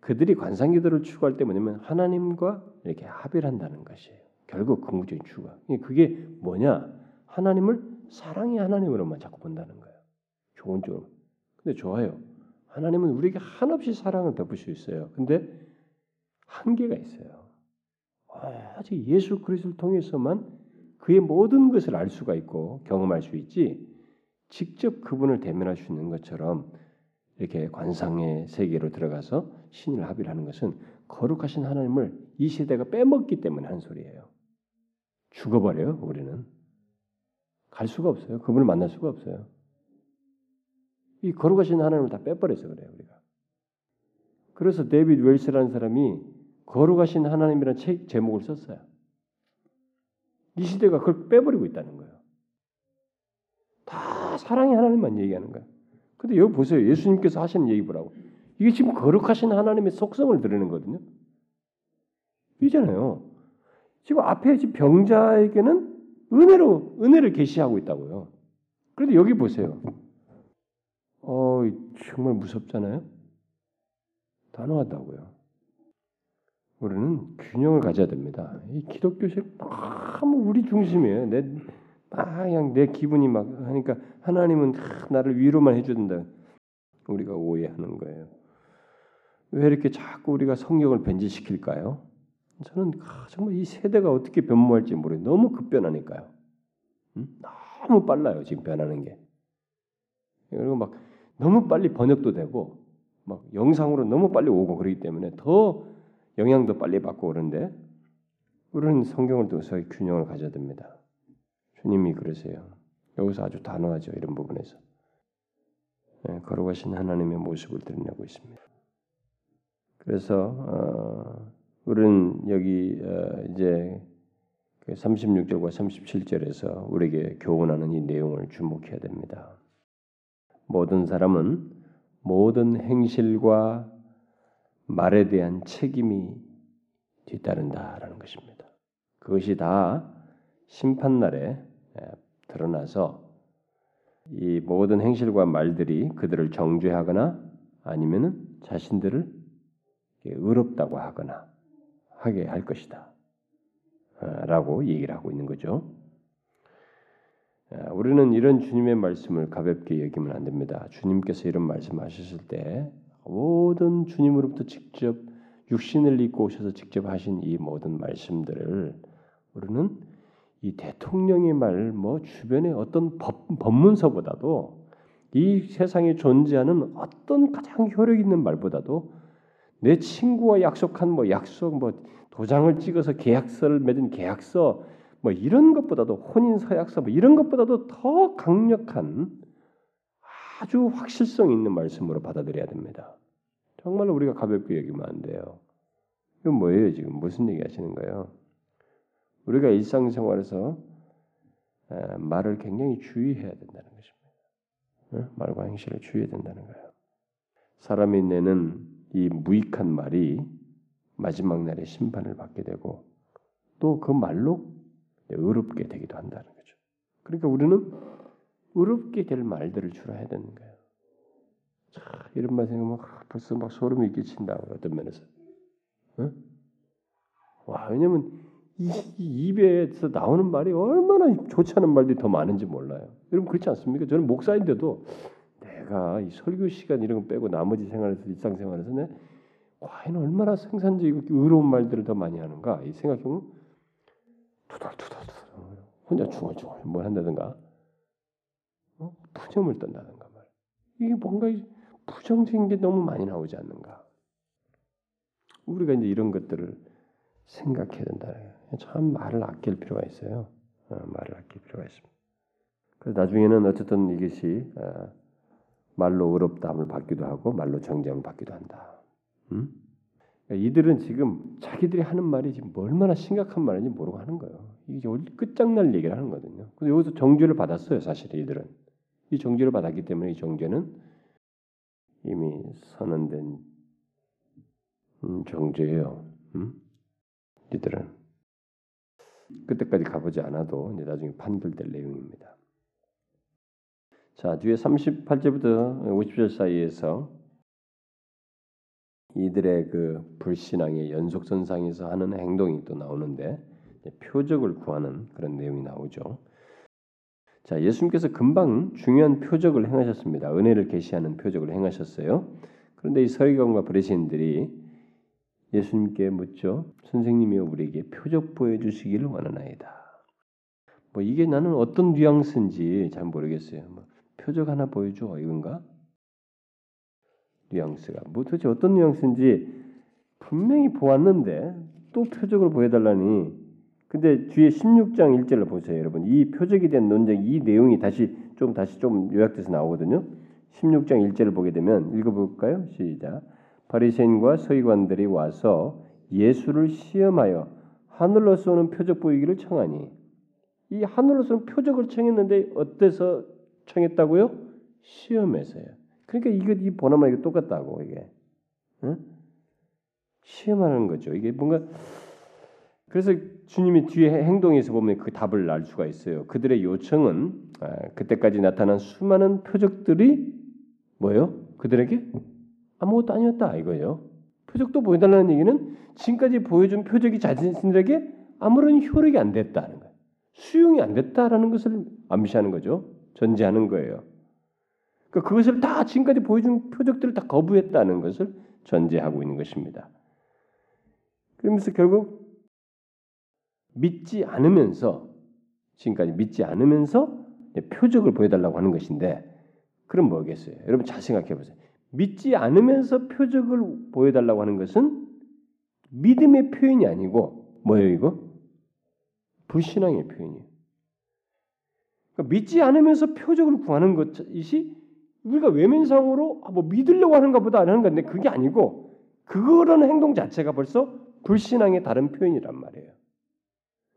그들이 관상기도를 추구할 때 뭐냐면 하나님과 이렇게 합의를 한다는 것이에요. 결국 궁극적인 추구가. 그게 뭐냐? 하나님을 사랑의 하나님으로만 자꾸 본다는 거예요. 좋은 쪽으로. 근데 좋아요. 하나님은 우리에게 한없이 사랑을 베풀 수 있어요. 근데 한계가 있어요. 아직 예수 그리스도를 통해서만 그의 모든 것을 알 수가 있고 경험할 수 있지 직접 그분을 대면할 수 있는 것처럼 이렇게 관상의 세계로 들어가서 신을 합의를 하는 것은 거룩하신 하나님을 이 세대가 빼먹기 때문에 하는 소리예요. 죽어버려요. 우리는. 갈 수가 없어요. 그분을 만날 수가 없어요. 이 거룩하신 하나님을 다 빼버려서 그래요. 우리가. 그래서 데이비드 웰스라는 사람이 거룩하신 하나님이라는 책 제목을 썼어요. 이 시대가 그걸 빼버리고 있다는 거예요. 다 사랑의 하나님만 얘기하는 거예요. 근데 여기 보세요. 예수님께서 하시는 얘기 보라고. 이게 지금 거룩하신 하나님의 속성을 드러내는 거거든요. 이잖아요. 지금 앞에 병자에게는 은혜를 계시하고 있다고요. 그런데 여기 보세요. 정말 무섭잖아요. 단호하다고요. 우리는 균형을 가져야 됩니다. 이 기독교식 너무 우리 중심이에요. 내 기분이 막 하니까 하나님은 나를 위로만 해준다. 우리가 오해하는 거예요. 왜 이렇게 자꾸 우리가 성경을 변질시킬까요? 저는 정말 이 세대가 어떻게 변모할지 모르요. 너무 급변하니까요. 너무 빨라요. 지금 변하는 게. 그리고 막 너무 빨리 번역도 되고 막 영상으로 너무 빨리 오고 그러기 때문에 더 영향도 빨리 받고 그런데 우리는 성경을 통해서의 균형을 가져야 됩니다. 주님이 그러세요. 여기서 아주 단호하죠. 이런 부분에서. 네, 걸어가신 하나님의 모습을 드러내고 있습니다. 그래서 우리는 여기 이제 36절과 37절에서 우리에게 교훈하는 이 내용을 주목해야 됩니다. 모든 사람은 모든 행실과 말에 대한 책임이 뒤따른다라는 것입니다. 그것이 다 심판날에 드러나서 이 모든 행실과 말들이 그들을 정죄하거나 아니면은 자신들을 의롭다고 하거나 하게 할 것이다 라고 얘기를 하고 있는 거죠. 우리는 이런 주님의 말씀을 가볍게 여기면 안 됩니다. 주님께서 이런 말씀하셨을 때 모든 주님으로부터 직접 육신을 입고 오셔서 직접 하신 이 모든 말씀들을 우리는 이 대통령의 말, 뭐 주변의 어떤 법문서보다도 이 세상에 존재하는 어떤 가장 효력 있는 말보다도 내 친구와 약속한 약속, 도장을 찍어서 계약서를 맺은 계약서, 이런 것보다도 혼인 서약서, 이런 것보다도 더 강력한 아주 확실성 있는 말씀으로 받아들여야 됩니다. 정말로 우리가 가볍게 여기면 안 돼요. 이건 뭐예요? 지금 무슨 얘기 하시는 거예요? 우리가 일상생활에서 말을 굉장히 주의해야 된다는 것입니다. 말과 행실을 주의해야 된다는 거예요. 사람이 내는 이 무익한 말이 마지막 날에 심판을 받게 되고 또 그 말로 의롭게 되기도 한다는 거죠. 그러니까 우리는 의롭게 될 말들을 주로 해야 되는 거예요. 이런 말 생각하면 벌써 소름이 끼친다고 어떤 면에서. 응? 왜냐면 이 입에서 나오는 말이 얼마나 좋지 않은 말들이 더 많은지 몰라요. 여러분 그렇지 않습니까? 저는 목사인데도 내가 이 설교 시간 이런 거 빼고 나머지 생활에서 일상생활에서 과연 얼마나 생산적이고 의로운 말들을 더 많이 하는가 이 생각해보면 투덜투덜 혼자 중얼중얼 뭘 한다든가 부정을 떤다는가 말이야. 이게 뭔가 부정적인 게 너무 많이 나오지 않는가. 우리가 이제 이런 것들을 생각해야 된다는 거예요. 참 말을 아낄 필요가 있어요. 말을 아낄 필요가 있습니다. 그래서 나중에는 어쨌든 이것이 말로 의롭다함을 받기도 하고 말로 정죄함을 받기도 한다. 그러니까 이들은 지금 자기들이 하는 말이 지금 얼마나 심각한 말인지 모르고 하는 거예요. 이게 끝장날 얘기를 하는 거거든요. 근데 여기서 정죄를 받았어요. 사실 이들은 이 정죄를 받았기 때문에 이 정죄는 이미 선언된 정죄예요. 이들은 그때까지 가보지 않아도 이제 나중에 판결될 내용입니다. 자, 뒤에 38절부터 50절 사이에서 이들의 그 불신앙의 연속선상에서 하는 행동이 또 나오는데 표적을 구하는 그런 내용이 나오죠. 자, 예수님께서 금방 중요한 표적을 행하셨습니다. 은혜를 계시하는 표적을 행하셨어요. 그런데 이 서기관과 바리새인들이 예수님께 묻죠. 선생님이여 우리에게 표적 보여주시기를 원하나이다. 뭐 이게 나는 어떤 뉘앙스인지 잘 모르겠어요. 뭐 표적 하나 보여줘 이건가? 뉘앙스가 뭐 도대체 어떤 뉘앙스인지 분명히 보았는데 또 표적을 보여달라니. 근데 뒤에 16장 1절을 보세요, 여러분. 이 표적에 대한 논쟁, 이 내용이 다시 좀 요약돼서 나오거든요. 16장 1절을 보게 되면 읽어볼까요? 시작. 바리새인과 서기관들이 와서 예수를 시험하여 하늘로서 오는 표적 보이기를 청하니. 이 하늘로서 오는 표적을 청했는데 어때서 청했다고요? 시험해서요. 그러니까 이 번호만 이거 똑같다고 이게. 응? 시험하는 거죠. 이게 뭔가. 그래서 주님이 뒤에 행동에서 보면 그 답을 알 수가 있어요. 그들의 요청은 그때까지 나타난 수많은 표적들이 뭐예요? 그들에게 아무것도 아니었다 이거예요. 표적도 보여달라는 얘기는 지금까지 보여준 표적이 자신들에게 아무런 효력이 안 됐다는 거예요. 수용이 안 됐다라는 것을 암시하는 거죠. 전제하는 거예요. 그러니까 그것을 다 지금까지 보여준 표적들을 다 거부했다는 것을 전제하고 있는 것입니다. 그러면서 결국 믿지 않으면서 지금까지 믿지 않으면서 표적을 보여달라고 하는 것인데 그럼 뭐겠어요? 여러분 잘 생각해 보세요. 믿지 않으면서 표적을 보여달라고 하는 것은 믿음의 표현이 아니고 뭐예요 이거? 불신앙의 표현이에요. 그러니까 믿지 않으면서 표적을 구하는 것이 우리가 외면상으로 뭐 믿으려고 하는가 보다 안 하는 건데 그게 아니고 그런 행동 자체가 벌써 불신앙의 다른 표현이란 말이에요.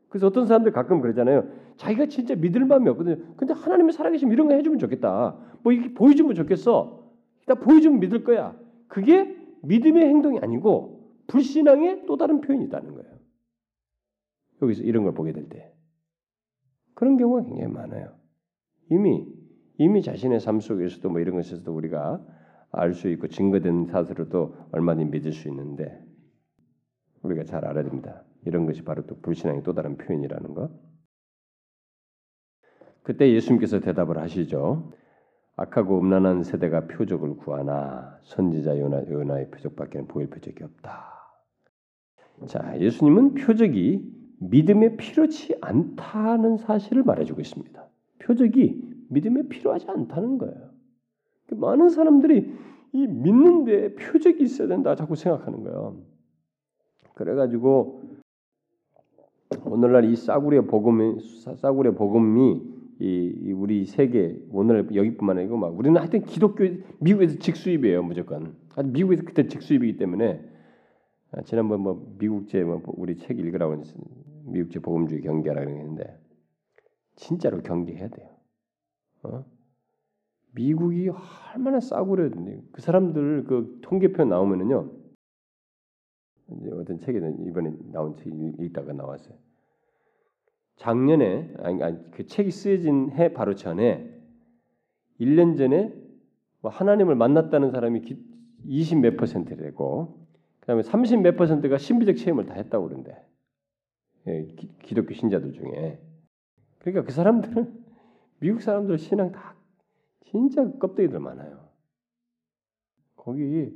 그래서 어떤 사람들 가끔 그러잖아요. 자기가 진짜 믿을 마음이 없거든요. 근데 하나님이 살아계시면 이런 거 해주면 좋겠다. 뭐 이게 보여주면 좋겠어. 나 보여주면 믿을 거야. 그게 믿음의 행동이 아니고 불신앙의 또 다른 표현이라는 거예요. 여기서 이런 걸 보게 될 때 그런 경우가 굉장히 많아요. 이미 자신의 삶 속에서도 뭐 이런 것에서도 우리가 알 수 있고 증거된 사실로도 얼마든지 믿을 수 있는데 우리가 잘 알아야 됩니다. 이런 것이 바로 또 불신앙의 또 다른 표현이라는 것. 그때 예수님께서 대답을 하시죠. 악하고 음란한 세대가 표적을 구하나 선지자 요나의 표적밖에는 보일 표적이 없다. 자, 예수님은 표적이 믿음에 필요치 않다는 사실을 말해주고 있습니다. 표적이 믿음에 필요하지 않다는 거예요. 많은 사람들이 이 믿는데 표적이 있어야 된다 자꾸 생각하는 거예요. 그래가지고 오늘날 이 싸구려 복음이 이 우리 세계 오늘 여기뿐만 아니고 막 우리는 하여튼 기독교 미국에서 직수입이에요 무조건. 미국에서 그때 직수입이기 때문에 지난번 뭐 미국제 뭐 우리 책 읽으라고 했는데 미국제 복음주의 경계라고 했는데 진짜로 경계해야 돼요. 미국이 얼마나 싸구려든지 그 사람들 그 통계표 나오면은요 이제 어떤 책에 이번에 나온 책 읽다가 나왔어요. 작년에 그 책이 쓰여진 해 바로 전에 1년 전에 뭐 하나님을 만났다는 사람이 20몇 %되고 그다음에 30몇 %가 신비적 체험을 다 했다고 그러는데 예, 기독교 신자들 중에 그러니까 그 사람들은 미국 사람들 신앙 다 진짜 껍데기들 많아요. 거기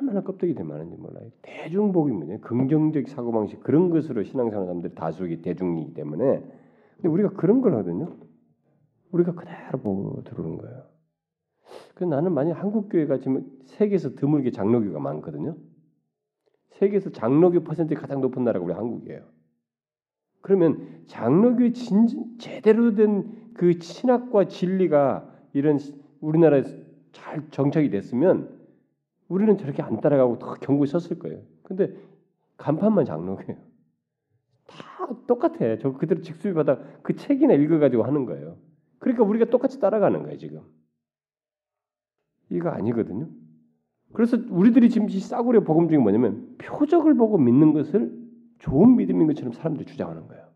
얼마나 껍데기들 많은지 몰라요. 대중복입니다. 긍정적 사고방식 그런 것으로 신앙생활 사람들이 다수기 대중이기 때문에 근데 우리가 그런 걸 하거든요. 우리가 그대로 보고 들어오는 거예요. 그래서 나는 만약 한국교회가 지금 세계에서 드물게 장로교가 많거든요. 세계에서 장로교 퍼센트가 가장 높은 나라가 우리 한국이에요. 그러면 장로교의 제대로 된 그 신학과 진리가 이런 우리나라에 잘 정착이 됐으면 우리는 저렇게 안 따라가고 더 경고에 섰을 거예요. 근데 간판만 장로교예요. 다 똑같아. 저 그대로 직수입 받아 그 책이나 읽어가지고 하는 거예요. 그러니까 우리가 똑같이 따라가는 거예요 지금. 이거 아니거든요. 그래서 우리들이 지금 이 싸구려 복음 중에 뭐냐면 표적을 보고 믿는 것을 좋은 믿음인 것처럼 사람들이 주장하는 거예요.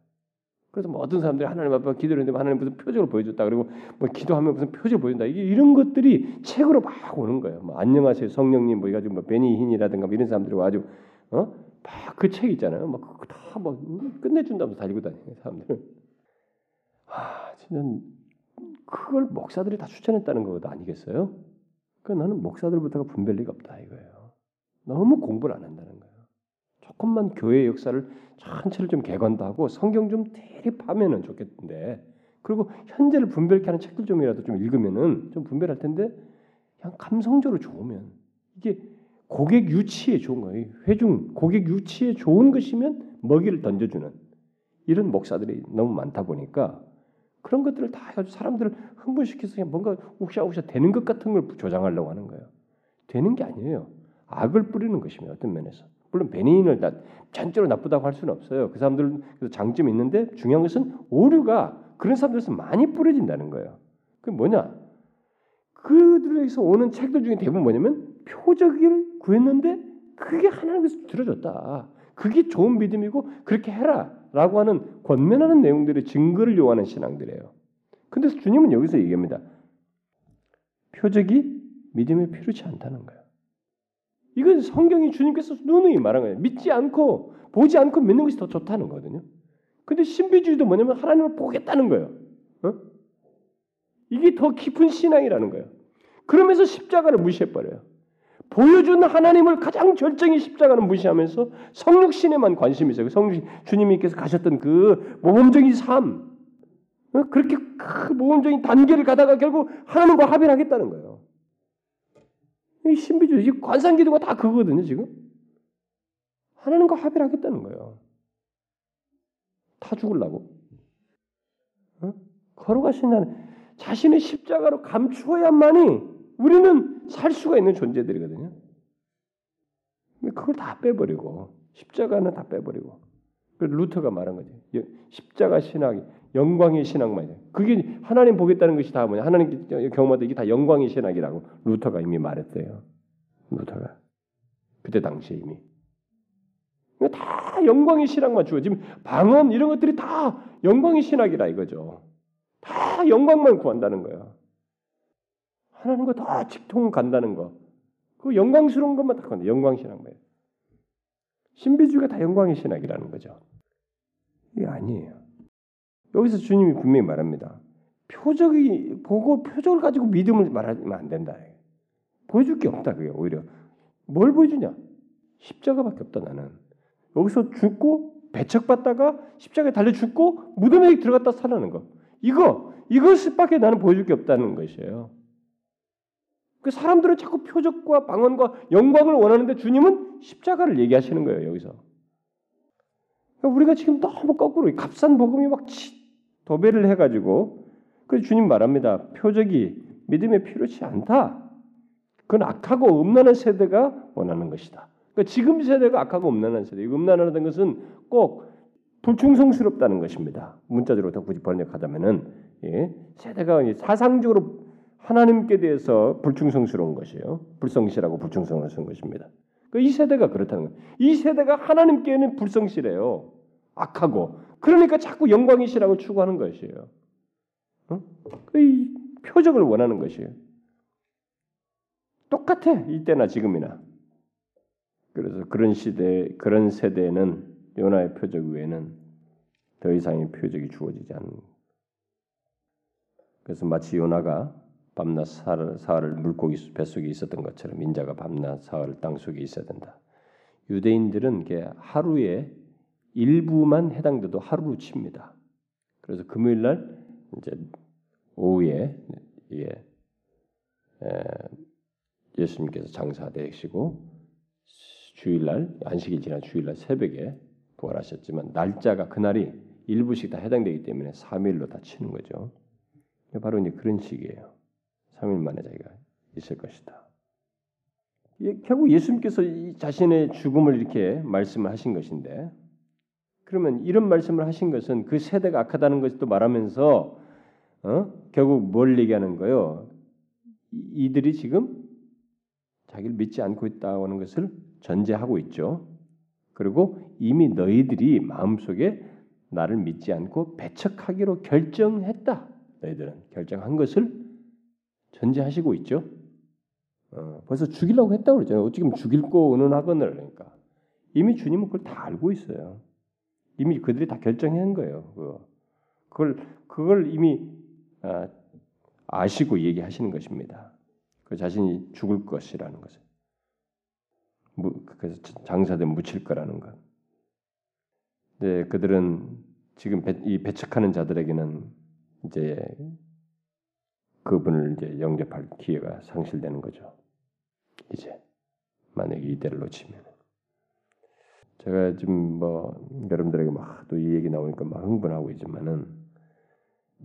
그래서 뭐 어떤 사람들이 하나님 앞에 기도를 했는데 하나님 무슨 표적을 보여줬다. 그리고 뭐 기도하면 무슨 표적을 보여준다. 이게 이런 것들이 책으로 막 오는 거예요. 뭐 안녕하세요 성령님 뭐 이가지고 뭐 베니힌이라든가 뭐 이런 사람들이 와가지고 막 그 책 있잖아요. 막 다 막 끝내준다면서 달고 다니는 사람들은 아 진짜 그걸 목사들이 다 추천했다는 거 아니겠어요? 그러니까 나는 목사들부터가 분별리가 없다 이거예요. 너무 공부를 안 한다는 거예요. 조금만 교회의 역사를 전체를 좀 개관도 하고 성경 좀 대립하면은 좋겠는데 그리고 현재를 분별케 하는 책들 좀이라도 좀 읽으면은 좀 분별할 텐데 그냥 감성적으로 좋으면 이게 고객 유치에 좋은 거예요. 회중 고객 유치에 좋은 것이면 먹이를 던져주는 이런 목사들이 너무 많다 보니까 그런 것들을 다 해가지고 사람들을 흥분시켜서 그냥 뭔가 욱샤욱샤 되는 것 같은 걸 조장하려고 하는 거예요. 되는 게 아니에요. 악을 뿌리는 것이며 어떤 면에서. 물론 베니인을 전적으로 나쁘다고 할 수는 없어요. 그 사람들은 장점이 있는데 중요한 것은 오류가 그런 사람들에서 많이 뿌려진다는 거예요. 그게 뭐냐? 그들에서 오는 책들 중에 대부분 뭐냐면 표적을 구했는데 그게 하나님께서 들어줬다. 그게 좋은 믿음이고 그렇게 해라. 라고 하는 권면하는 내용들의 증거를 요하는 신앙들이에요. 근데 주님은 여기서 얘기합니다. 표적이 믿음에 필요치 않다는 거예요. 이건 성경이 주님께서 누누이 말한 거예요. 믿지 않고 보지 않고 믿는 것이 더 좋다는 거거든요. 근데 신비주의도 뭐냐면 하나님을 보겠다는 거예요. 이게 더 깊은 신앙이라는 거예요. 그러면서 십자가를 무시해버려요. 보여준 하나님을 가장 절정히 십자가는 무시하면서 성육신에만 관심이 있어요. 성육신 주님께서 가셨던 그 모범적인 삶, 그렇게 그 모범적인 단계를 가다가 결국 하나님과 합일하겠다는 거예요. 이 신비주의, 이 관상기도가 다 그거거든요. 지금 하나님과 합일하겠다는 거예요. 다 죽으려고 걸어가신 하나님, 자신의 십자가로 감추어야만이 우리는 살 수가 있는 존재들이거든요. 근데 그걸 다 빼버리고 십자가는 다 빼버리고 루터가 말한 거지. 십자가 신학, 영광의 신학만이에요. 그게 하나님 보겠다는 것이 다 뭐냐? 하나님 경험하다 이게 다 영광의 신학이라고 루터가 이미 말했대요. 루터가 그때 당시에 이미 다 영광의 신학만 주어 지금 방언 이런 것들이 다 영광의 신학이라 이거죠. 다 영광만 구한다는 거야. 하나님과 다 직통 간다는 거. 그 영광스러운 것만 다 건데 영광신앙 거예요. 신비주의가 다 영광의 신학이라는 거죠. 이게 아니에요. 여기서 주님이 분명히 말합니다. 표적이 보고 표적을 가지고 믿음을 말하면 안 된다. 보여줄 게 없다. 그게 오히려 뭘 보여주냐? 십자가밖에 없다 나는. 여기서 죽고 배척받다가 십자가에 달려 죽고 무덤에 들어갔다 살아나는 거. 이것밖에 나는 보여줄 게 없다는 것이에요. 그 사람들은 자꾸 표적과 방언과 영광을 원하는데 주님은 십자가를 얘기하시는 거예요. 여기서 우리가 지금 너무 거꾸로 값싼 복음이 막 도배를 해가지고 그래서 주님 말합니다. 표적이 믿음에 필요치 않다. 그건 악하고 음란한 세대가 원하는 것이다. 그러니까 지금 세대가 악하고 음란한 세대. 음란하다는 것은 꼭 불충성스럽다는 것입니다. 문자적으로 더 굳이 번역하자면은 세대가 사상적으로 하나님께 대해서 불충성스러운 것이에요. 불성실하고 불충성스러운 것입니다. 그러니까 이 세대가 그렇다는 거예요. 이 세대가 하나님께는 불성실해요. 악하고. 그러니까 자꾸 영광이시라고 추구하는 것이에요. 이 표적을 원하는 것이에요. 똑같아. 이때나 지금이나. 그래서 그런 세대에는 요나의 표적 외에는 더 이상의 표적이 주어지지 않는 거예요. 그래서 마치 요나가 밤낮 사흘을 물고기 뱃속에 있었던 것처럼 인자가 밤낮 사흘을 땅속에 있어야 된다. 유대인들은 하루에 일부만 해당돼도 하루로 칩니다. 그래서 금요일 날 이제 오후에 예수님께서 장사되시고 주일날 안식일 지난 주일날 새벽에 부활하셨지만 날짜가 그날이 일부씩 다 해당되기 때문에 3일로 다 치는 거죠. 바로 이제 그런 식이에요. 3일 만에 자기가 있을 것이다. 결국 예수님께서 이 자신의 죽음을 이렇게 말씀을 하신 것인데 그러면 이런 말씀을 하신 것은 그 세대가 악하다는 것도 말하면서 결국 뭘 얘기하는 거예요? 이들이 지금 자기를 믿지 않고 있다고 하는 것을 전제하고 있죠. 그리고 이미 너희들이 마음속에 나를 믿지 않고 배척하기로 결정했다. 너희들은 결정한 것을 전제하시고 있죠. 벌써 죽이려고 했다고 그랬잖아요. 어떻게 보면 죽일 거 은은하거늘. 그러니까 이미 주님은 그걸 다 알고 있어요. 이미 그들이 다 결정한 거예요. 그걸 이미 아시고 얘기하시는 것입니다. 그 자신이 죽을 것이라는 것을. 그래서 장사된 묻힐 거라는 것. 네, 그들은 지금 이 배척하는 자들에게는 이제 그분을 이제 영접할 기회가 상실되는 거죠. 이제 만약에 이대를 놓치면 제가 지금 여러분들에게 막 또 이 얘기 나오니까 막 흥분하고 있지만은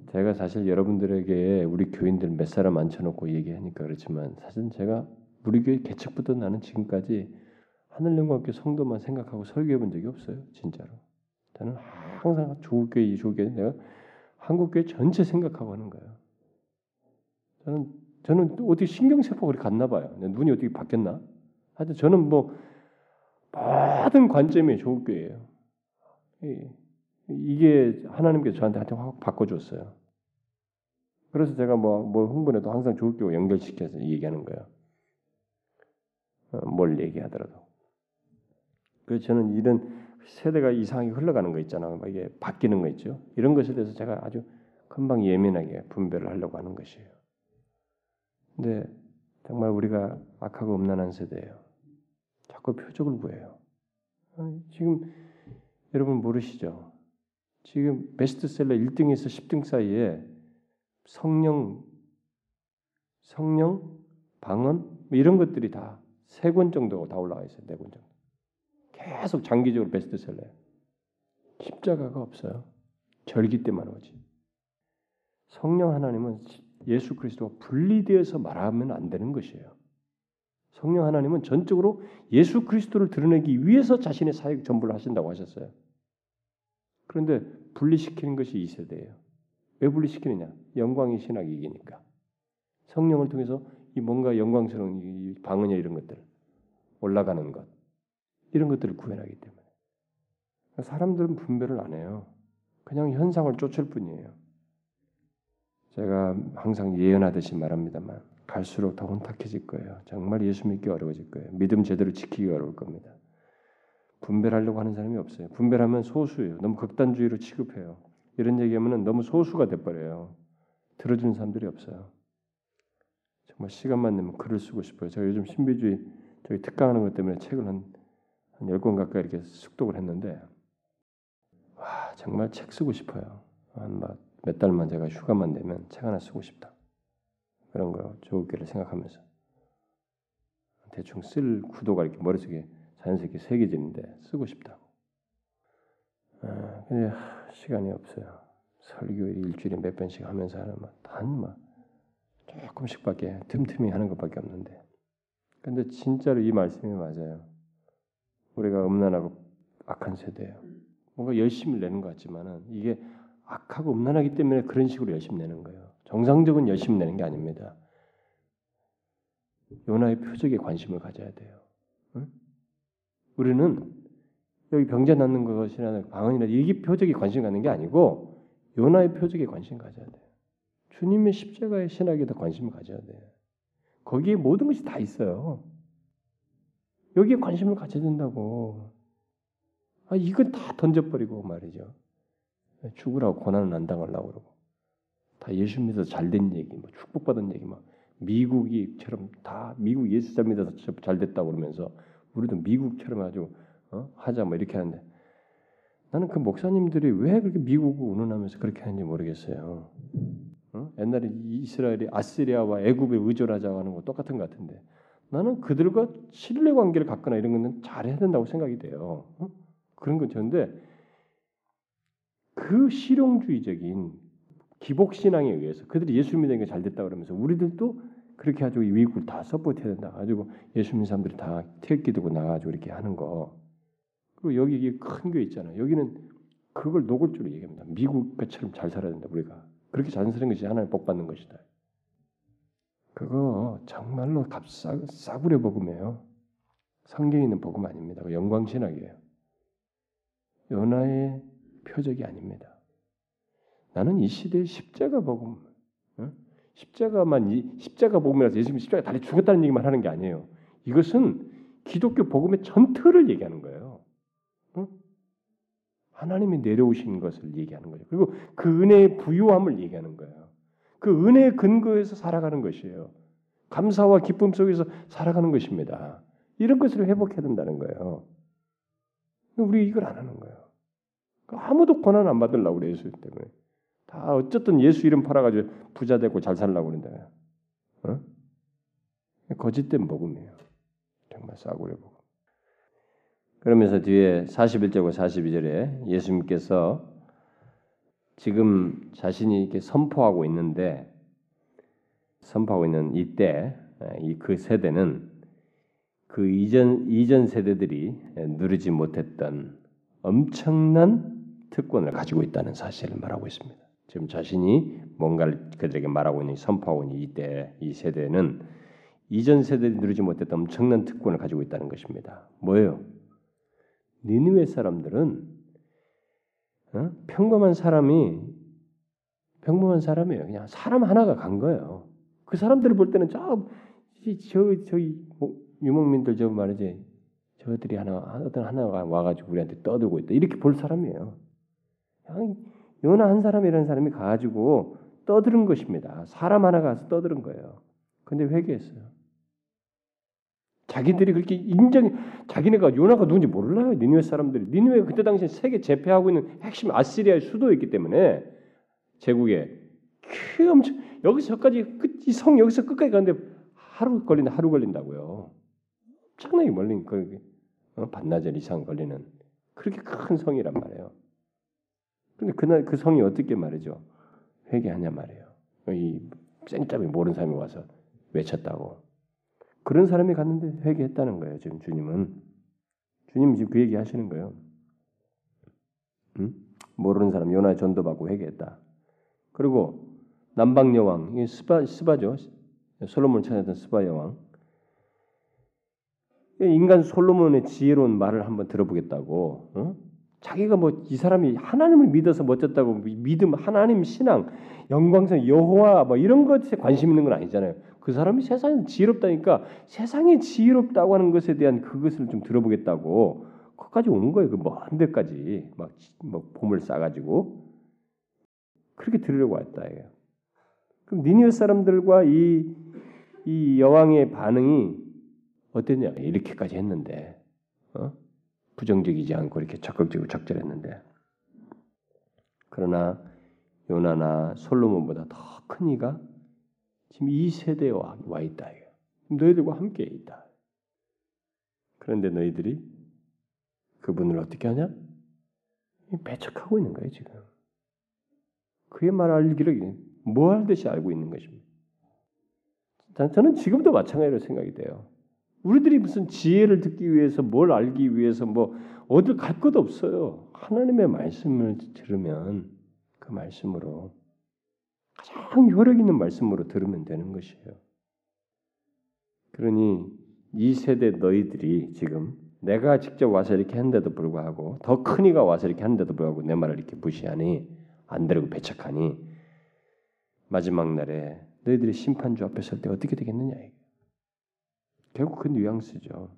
제가 사실 여러분들에게 우리 교인들 몇 사람 앉혀놓고 얘기하니까 그렇지만 사실 제가 우리 교회 개척부터 나는 지금까지 하늘영광교회 성도만 생각하고 설교해본 적이 없어요. 진짜로. 저는 항상 조국교회, 이조국교회 내가 한국교회 전체 생각하고 하는 거예요. 저는 어떻게 신경세포가 그렇게 갔나 봐요. 눈이 어떻게 바뀌었나? 하여튼 저는 모든 관점이 조국교회예요. 이게 하나님께서 저한테 확 바꿔줬어요. 그래서 제가 흥분해도 항상 조국교회와 연결시켜서 얘기하는 거예요. 뭘 얘기하더라도. 그래서 저는 이런 세대가 이상하게 흘러가는 거 있잖아요. 이게 바뀌는 거 있죠. 이런 것에 대해서 제가 아주 금방 예민하게 분별을 하려고 하는 것이에요. 근데 정말 우리가 악하고 음란한 세대예요. 자꾸 표적을 구해요. 지금 여러분 모르시죠? 지금 베스트셀러 1등에서 10등 사이에 성령, 방언 이런 것들이 다 3권 정도 다 올라가 있어요. 4권 정도. 계속 장기적으로 베스트셀러예요. 십자가가 없어요. 절기 때만 오지. 성령 하나님은 예수 그리스도와 분리되어서 말하면 안 되는 것이에요. 성령 하나님은 전적으로 예수 그리스도를 드러내기 위해서 자신의 사역 전부를 하신다고 하셨어요. 그런데 분리시키는 것이 이 세대예요. 왜 분리시키느냐? 영광의 신학이기니까. 성령을 통해서 이 뭔가 영광스러운 이 방언이나 이런 것들 올라가는 것 이런 것들을 구현하기 때문에 사람들은 분별을 안 해요. 그냥 현상을 쫓을 뿐이에요. 제가 항상 예언하듯이 말합니다만 갈수록 더 혼탁해질 거예요. 정말 예수 믿기 어려워질 거예요. 믿음 제대로 지키기 어려울 겁니다. 분별하려고 하는 사람이 없어요. 분별하면 소수예요. 너무 극단주의로 취급해요. 이런 얘기하면 너무 소수가 돼버려요. 들어주는 사람들이 없어요. 정말 시간만 내면 글을 쓰고 싶어요. 제가 요즘 신비주의 저기 특강하는 것 때문에 책을 한 10권 가까이 이렇게 숙독을 했는데 와 정말 책 쓰고 싶어요. 몇 달만 제가 휴가만 내면 책 하나 쓰고 싶다. 그런 거요. 조국교를 생각하면서 대충 쓸 구도가 이렇게 머릿속에 자연스럽게 새겨지는데 쓰고 싶다. 근데 시간이 없어요. 설교 일주일에 몇 번씩 하면서 하는 조금씩밖에 틈틈이 하는 것밖에 없는데 근데 진짜로 이 말씀이 맞아요. 우리가 음란하고 악한 세대예요. 뭔가 열심히 내는 것 같지만은 이게 악하고 음란하기 때문에 그런 식으로 열심히 내는 거예요. 정상적인 열심히 내는 게 아닙니다. 요나의 표적에 관심을 가져야 돼요. 응? 우리는 여기 병자 낳는 것이나 방언이나 이게 표적에 관심 갖는 게 아니고 요나의 표적에 관심 가져야 돼요. 주님의 십자가의 신학에 더 관심을 가져야 돼요. 거기에 모든 것이 다 있어요. 여기에 관심을 가져야 된다고. 이건 다 던져버리고 말이죠. 죽으라고 고난을 안 당하려고 그러고. 다 예수 믿어서 잘된 얘기, 축복받은 얘기, 미국이처럼 다 미국 예수 잘 믿어서 잘 됐다고 그러면서 우리도 미국처럼 아주 하자 이렇게 하는데 나는 그 목사님들이 왜 그렇게 미국을 운운하면서 그렇게 하는지 모르겠어요. 옛날에 이스라엘이 아시리아와 애굽에 의존하자고 하는 거 똑같은 것 같은데 나는 그들과 신뢰 관계를 갖거나 이런 거는 잘해야 된다고 생각이 돼요. 그런 건 저인데 그 실용주의적인 기복신앙에 의해서 그들이 예수 믿는 게 잘 됐다 그러면서 우리들도 그렇게 해가지고 미국을 다 서포트해야 된다. 가지고 예수 믿는 사람들이 다 태극기 들고 나가지고 이렇게 하는 거. 그리고 여기 큰 교회 있잖아요. 여기는 그걸 노골적으로 얘기합니다. 미국처럼 잘 살아야 된다. 우리가. 그렇게 잘 사는 것이 하나님 복 받는 것이다. 그거 정말로 싸구려 복음이에요. 성경에 있는 복음 아닙니다. 영광신학이에요. 요나의 표적이 아닙니다. 나는 이 시대의 십자가 복음, 십자가 복음이라서 예수님이 십자가 달리 죽었다는 얘기만 하는 게 아니에요. 이것은 기독교 복음의 전틀을 얘기하는 거예요. 하나님이 내려오신 것을 얘기하는 거죠. 그리고 그 은혜의 부요함을 얘기하는 거예요. 그 은혜의 근거에서 살아가는 것이에요. 감사와 기쁨 속에서 살아가는 것입니다. 이런 것을 회복해야 된다는 거예요. 우리 이걸 안 하는 거예요. 아무도 고난 안 받으려고 그래, 예수 때문에. 다 어쨌든 예수 이름 팔아가지고 부자 되고 잘 살려고 그런다. 어? 거짓된 복음이에요. 정말 싸구려 복음. 그러면서 뒤에 41절과 42절에 예수님께서 지금 자신이 이렇게 선포하고 있는데 선포하고 있는 이때 그 세대는 그 이전 세대들이 누리지 못했던 엄청난 특권을 가지고 있다는 사실을 말하고 있습니다. 지금 자신이 뭔가를 그들에게 말하고 있는 선포하고 있는 이때 이 세대는 이전 세대들이 누리지 못했던 엄청난 특권을 가지고 있다는 것입니다. 뭐예요? 니느웨 사람들은 평범한 사람이에요. 그냥 사람 하나가 간 거예요. 그 사람들을 볼 때는 유목민들 저 말이지 저들이 어떤 하나가 와가지고 우리한테 떠들고 있다 이렇게 볼 사람이에요. 요나 한 사람이라는 사람이 가가지고 떠드는 것입니다. 사람 하나가 가서 떠드는 거예요. 근데 회개했어요. 자기들이 그렇게 자기네가 요나가 누군지 몰라요. 니느웨 사람들이. 니느웨가 그때 당시에 세계 제패하고 있는 핵심 아시리아의 수도였기 때문에 제국에 엄청 이 성 여기서 끝까지 가는데 하루 걸린다고요. 엄청나게 멀린 반나절 이상 걸리는 그렇게 큰 성이란 말이에요. 근데 그날 그 성이 어떻게 말이죠? 회개하냐 말이에요. 이 생짜비 모르는 사람이 와서 외쳤다고. 그런 사람이 갔는데 회개했다는 거예요. 지금 주님은 지금 그 얘기 하시는 거예요. 모르는 사람 요나의 전도받고 회개했다. 그리고 남방 여왕 이 스바죠. 솔로몬을 찾았던 스바 여왕. 인간 솔로몬의 지혜로운 말을 한번 들어보겠다고. 자기가 이 사람이 하나님을 믿어서 멋졌다고 믿음, 하나님 신앙, 영광성, 여호와 이런 것에 관심 있는 건 아니잖아요. 그 사람이 세상에 지혜롭다니까 세상에 지혜롭다고 하는 것에 대한 그것을 좀 들어보겠다고 거기까지 온 거예요. 그 먼 데까지 봄을 싸가지고 그렇게 들으려고 왔다. 그럼 니느웨 사람들과 이 여왕의 반응이 어땠냐? 이렇게까지 했는데 부정적이지 않고 이렇게 적극적으로 적절했는데 그러나 요나나 솔로몬보다 더 큰 이가 지금 이 세대에 와 있다. 너희들과 함께 있다. 그런데 너희들이 그분을 어떻게 하냐? 배척하고 있는 거예요. 지금. 그의 말 알기를 뭐할 듯이 알고 있는 것입니다. 저는 지금도 마찬가지로 생각이 돼요. 우리들이 무슨 지혜를 듣기 위해서 뭘 알기 위해서 어딜 갈 것도 없어요. 하나님의 말씀을 들으면 그 말씀으로 가장 효력 있는 말씀으로 들으면 되는 것이에요. 그러니 이 세대 너희들이 지금 내가 직접 와서 이렇게 하는데도 불구하고 더 큰 이가 와서 이렇게 하는데도 불구하고 내 말을 이렇게 무시하니 안 들고 배척하니 마지막 날에 너희들이 심판주 앞에 설 때 어떻게 되겠느냐. 결국 그 뉘앙스죠.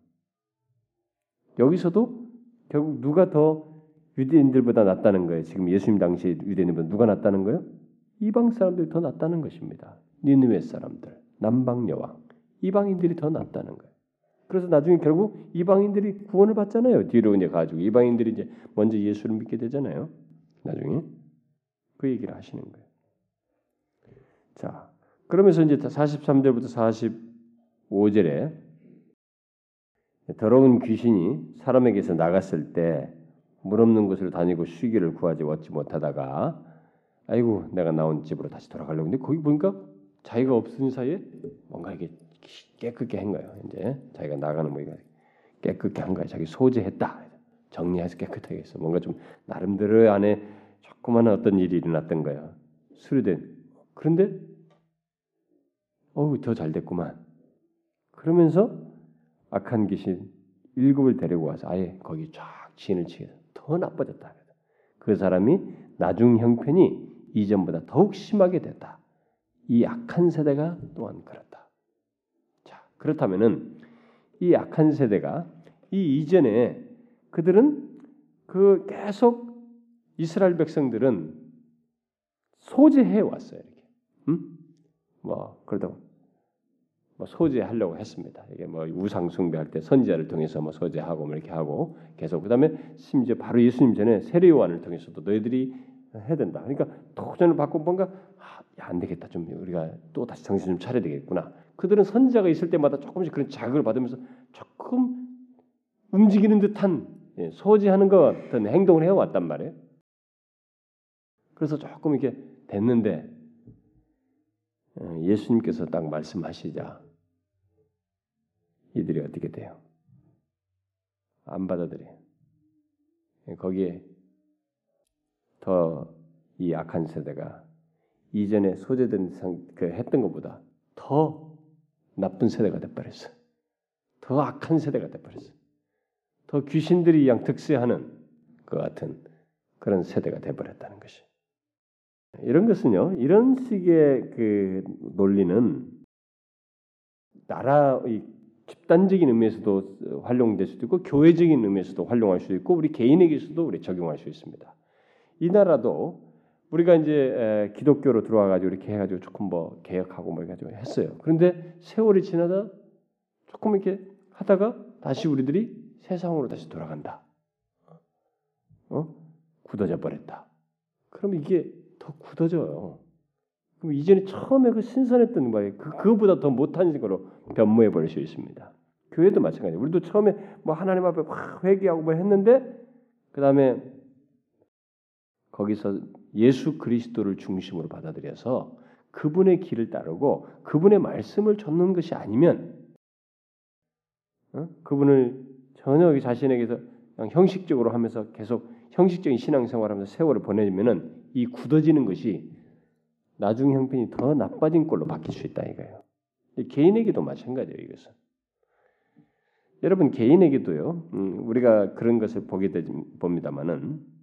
여기서도 결국 누가 더 유대인들보다 낫다는 거예요. 지금 예수님 당시 유대인들보다 누가 낫다는 거예요? 이방 사람들이 더 낫다는 것입니다. 니느웨 사람들, 남방 여왕, 이방인들이 더 낫다는 거예요. 그래서 나중에 결국 이방인들이 구원을 받잖아요. 뒤로 이제 가지고 이방인들이 이제 먼저 예수를 믿게 되잖아요. 나중에 그 얘기를 하시는 거예요. 자, 그러면서 이제 43절부터 45절에 더러운 귀신이 사람에게서 나갔을 때 물 없는 곳을 다니고 쉬기를 구하지 못하다가 아이고 내가 나온 집으로 다시 돌아가려고 했는데 거기 보니까 자기가 없은 사이에 뭔가 이게 깨끗게 한 거예요. 이제 자기가 나가는 모양이 깨끗게 한 거예요. 자기 소재했다. 정리해서 깨끗하게 했어. 뭔가 좀 나름대로 안에 조그마한 어떤 일이 일어났던 거예요. 수료된. 그런데 어우 더 잘 됐구만. 그러면서 악한 귀신 7을 데리고 와서 아예 거기 쫙 진을 치게 더 나빠졌다. 그 사람이 나중 형편이 이전보다 더욱 심하게 됐다. 이 악한 세대가 또한 그렇다. 자, 그렇다면은 이 악한 세대가 이 이전에 그들은 그 계속 이스라엘 백성들은 소재해 왔어요. 이렇게. 뭐 그러다 뭐 소재하려고 했습니다. 이게 뭐 우상 숭배할 때 선지자를 통해서 뭐 소재하고 뭐 이렇게 하고 계속 그다음에 심지어 바로 예수님 전에 세례 요한을 통해서도 너희들이 해야 된다. 그러니까 도전을 받고 뭔가 야, 안 되겠다. 좀 우리가 또 다시 정신 좀 차려야 되겠구나. 그들은 선지자가 있을 때마다 조금씩 그런 자극을 받으면서 조금 움직이는 듯한 소지하는 것 같은 행동을 해왔단 말이에요. 그래서 조금 이렇게 됐는데 예수님께서 딱 말씀하시자 이들이 어떻게 돼요? 안 받아들여요. 거기에 더 이 악한 세대가 이전에 소재된 했던 것보다 더 나쁜 세대가 돼버렸어. 더 악한 세대가 돼버렸어. 더 귀신들이 양 득세하는 그 같은 그런 세대가 돼버렸다는 것이. 이런 것은요, 이런 식의 그 논리는 나라 이 집단적인 의미에서도 활용될 수도 있고 교회적인 의미에서도 활용할 수도 있고 우리 개인에게서도 우리 적용할 수 있습니다. 이 나라도 우리가 이제 기독교로 들어와가지고 이렇게 해가지고 조금 뭐 개혁하고 뭐 해가지고 했어요. 그런데 세월이 지나다 조금 이렇게 하다가 다시 우리들이 세상으로 다시 돌아간다. 굳어져 버렸다. 그럼 이게 더 굳어져요. 그럼 이전에 처음에 그 신선했던 말이 그거보다 더 못한 거로 변모해 버릴 수 있습니다. 교회도 마찬가지예요. 우리도 처음에 뭐 하나님 앞에 막 회개하고 뭐 했는데 그 다음에 거기서 예수 그리스도를 중심으로 받아들여서 그분의 길을 따르고 그분의 말씀을 좇는 것이 아니면 그분을 전혀 자신에게서 그냥 형식적으로 하면서 계속 형식적인 신앙생활하면서 세월을 보내면은 이 굳어지는 것이 나중 형편이 더 나빠진 꼴로 바뀔 수 있다 이거예요. 개인에게도 마찬가지예요. 이것은 여러분 개인에게도요. 우리가 그런 것을 보게 봅니다만은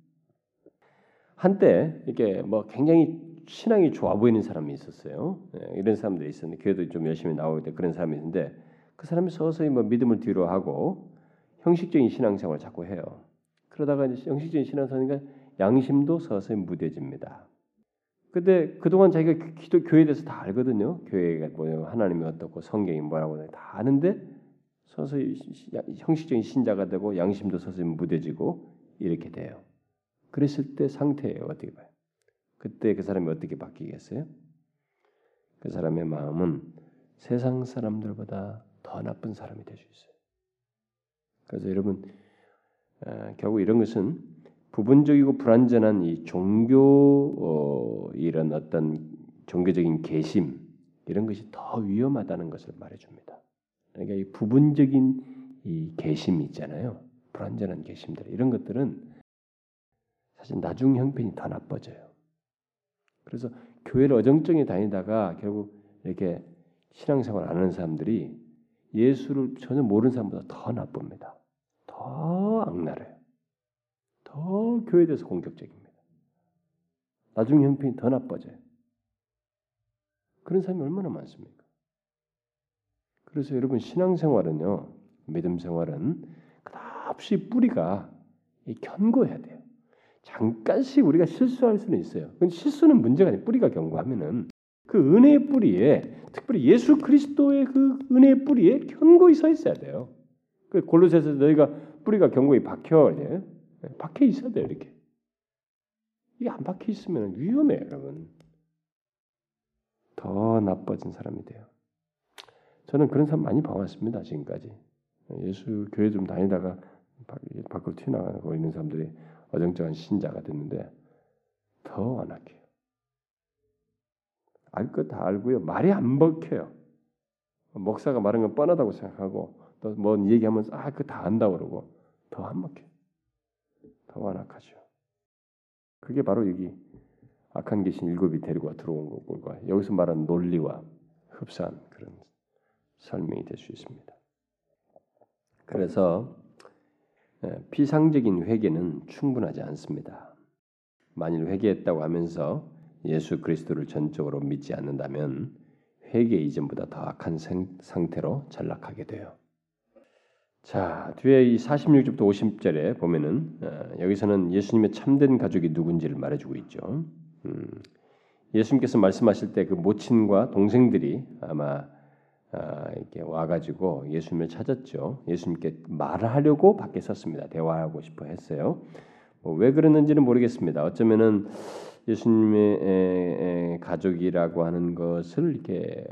한때 이렇게 뭐 굉장히 신앙이 좋아 보이는 사람이 있었어요. 이런 사람들이 있었는데 교회도 좀 열심히 나올 때 그런 사람이 있는데 그 사람이 서서히 뭐 믿음을 뒤로 하고 형식적인 신앙생활을 자꾸 해요. 그러다가 이제 형식적인 신앙생활이니까 양심도 서서히 무뎌집니다. 근데 그동안 자기가 교회에 대해서 다 알거든요. 교회가 뭐냐, 하나님이 어떻고 성경이 뭐라고 다 아는데 서서히 형식적인 신자가 되고 양심도 서서히 무뎌지고 이렇게 돼요. 그랬을 때 상태예요. 어떻게 봐요? 그때 그 사람이 어떻게 바뀌겠어요? 그 사람의 마음은 세상 사람들보다 더 나쁜 사람이 될 수 있어요. 그래서 여러분 결국 이런 것은 부분적이고 불완전한 이 종교 이런 어떤 종교적인 개심 이런 것이 더 위험하다는 것을 말해줍니다. 그러니까 이 부분적인 이 개심이 있잖아요. 불완전한 개심들 이런 것들은 사실 나중 형편이 더 나빠져요. 그래서 교회를 어정쩡히 다니다가 결국 이렇게 신앙생활 안 하는 사람들이 예수를 전혀 모르는 사람보다 더 나쁩니다. 더 악랄해요. 더 교회에 대해서 공격적입니다. 나중 형편이 더 나빠져요. 그런 사람이 얼마나 많습니까? 그래서 여러분 신앙생활은요. 믿음생활은 끝없이 뿌리가 견고해야 돼요. 잠깐씩 우리가 실수할 수는 있어요. 근데 실수는 문제가 아니에요. 뿌리가 견고하면은 그 은혜의 뿌리에 특별히 예수 그리스도의 그 은혜의 뿌리에 견고히 서 있어야 돼요. 그 골로새서 너희가 뿌리가 견고히 박혀 이제 박혀 있어야 돼요. 이렇게 이게 안 박혀 있으면 위험해요. 여러분 더 나빠진 사람이 돼요. 저는 그런 사람 많이 봐왔습니다. 지금까지 예수 교회 좀 다니다가 밖으로 튀어나가고 있는 사람들이 어정쩡한 신자가 됐는데 더 완악해요. 알 것 다 알고요. 말이 안 먹혀요. 목사가 말한 건 뻔하다고 생각하고 또 뭔 얘기하면 아 그거 다 안다고 그러고 더 안 먹혀요. 더 완악하죠. 그게 바로 여기 악한 귀신 일곱이 데리고 들어온 것과 여기서 말한 논리와 흡사한 그런 설명이 될 수 있습니다. 그래서 피상적인 회개는 충분하지 않습니다. 만일 회개했다고 하면서 예수 그리스도를 전적으로 믿지 않는다면 회개 이전보다 더 악한 상태로 전락하게 돼요. 자, 뒤에 이 46절부터 50절에 보면은 여기서는 예수님의 참된 가족이 누군지를 말해주고 있죠. 예수님께서 말씀하실 때 그 모친과 동생들이 아마 이렇게 와가지고 예수님을 찾았죠. 예수님께 말하려고 밖에 섰습니다. 대화하고 싶어 했어요. 뭐 왜 그랬는지는 모르겠습니다. 어쩌면은 예수님의 가족이라고 하는 것을 이렇게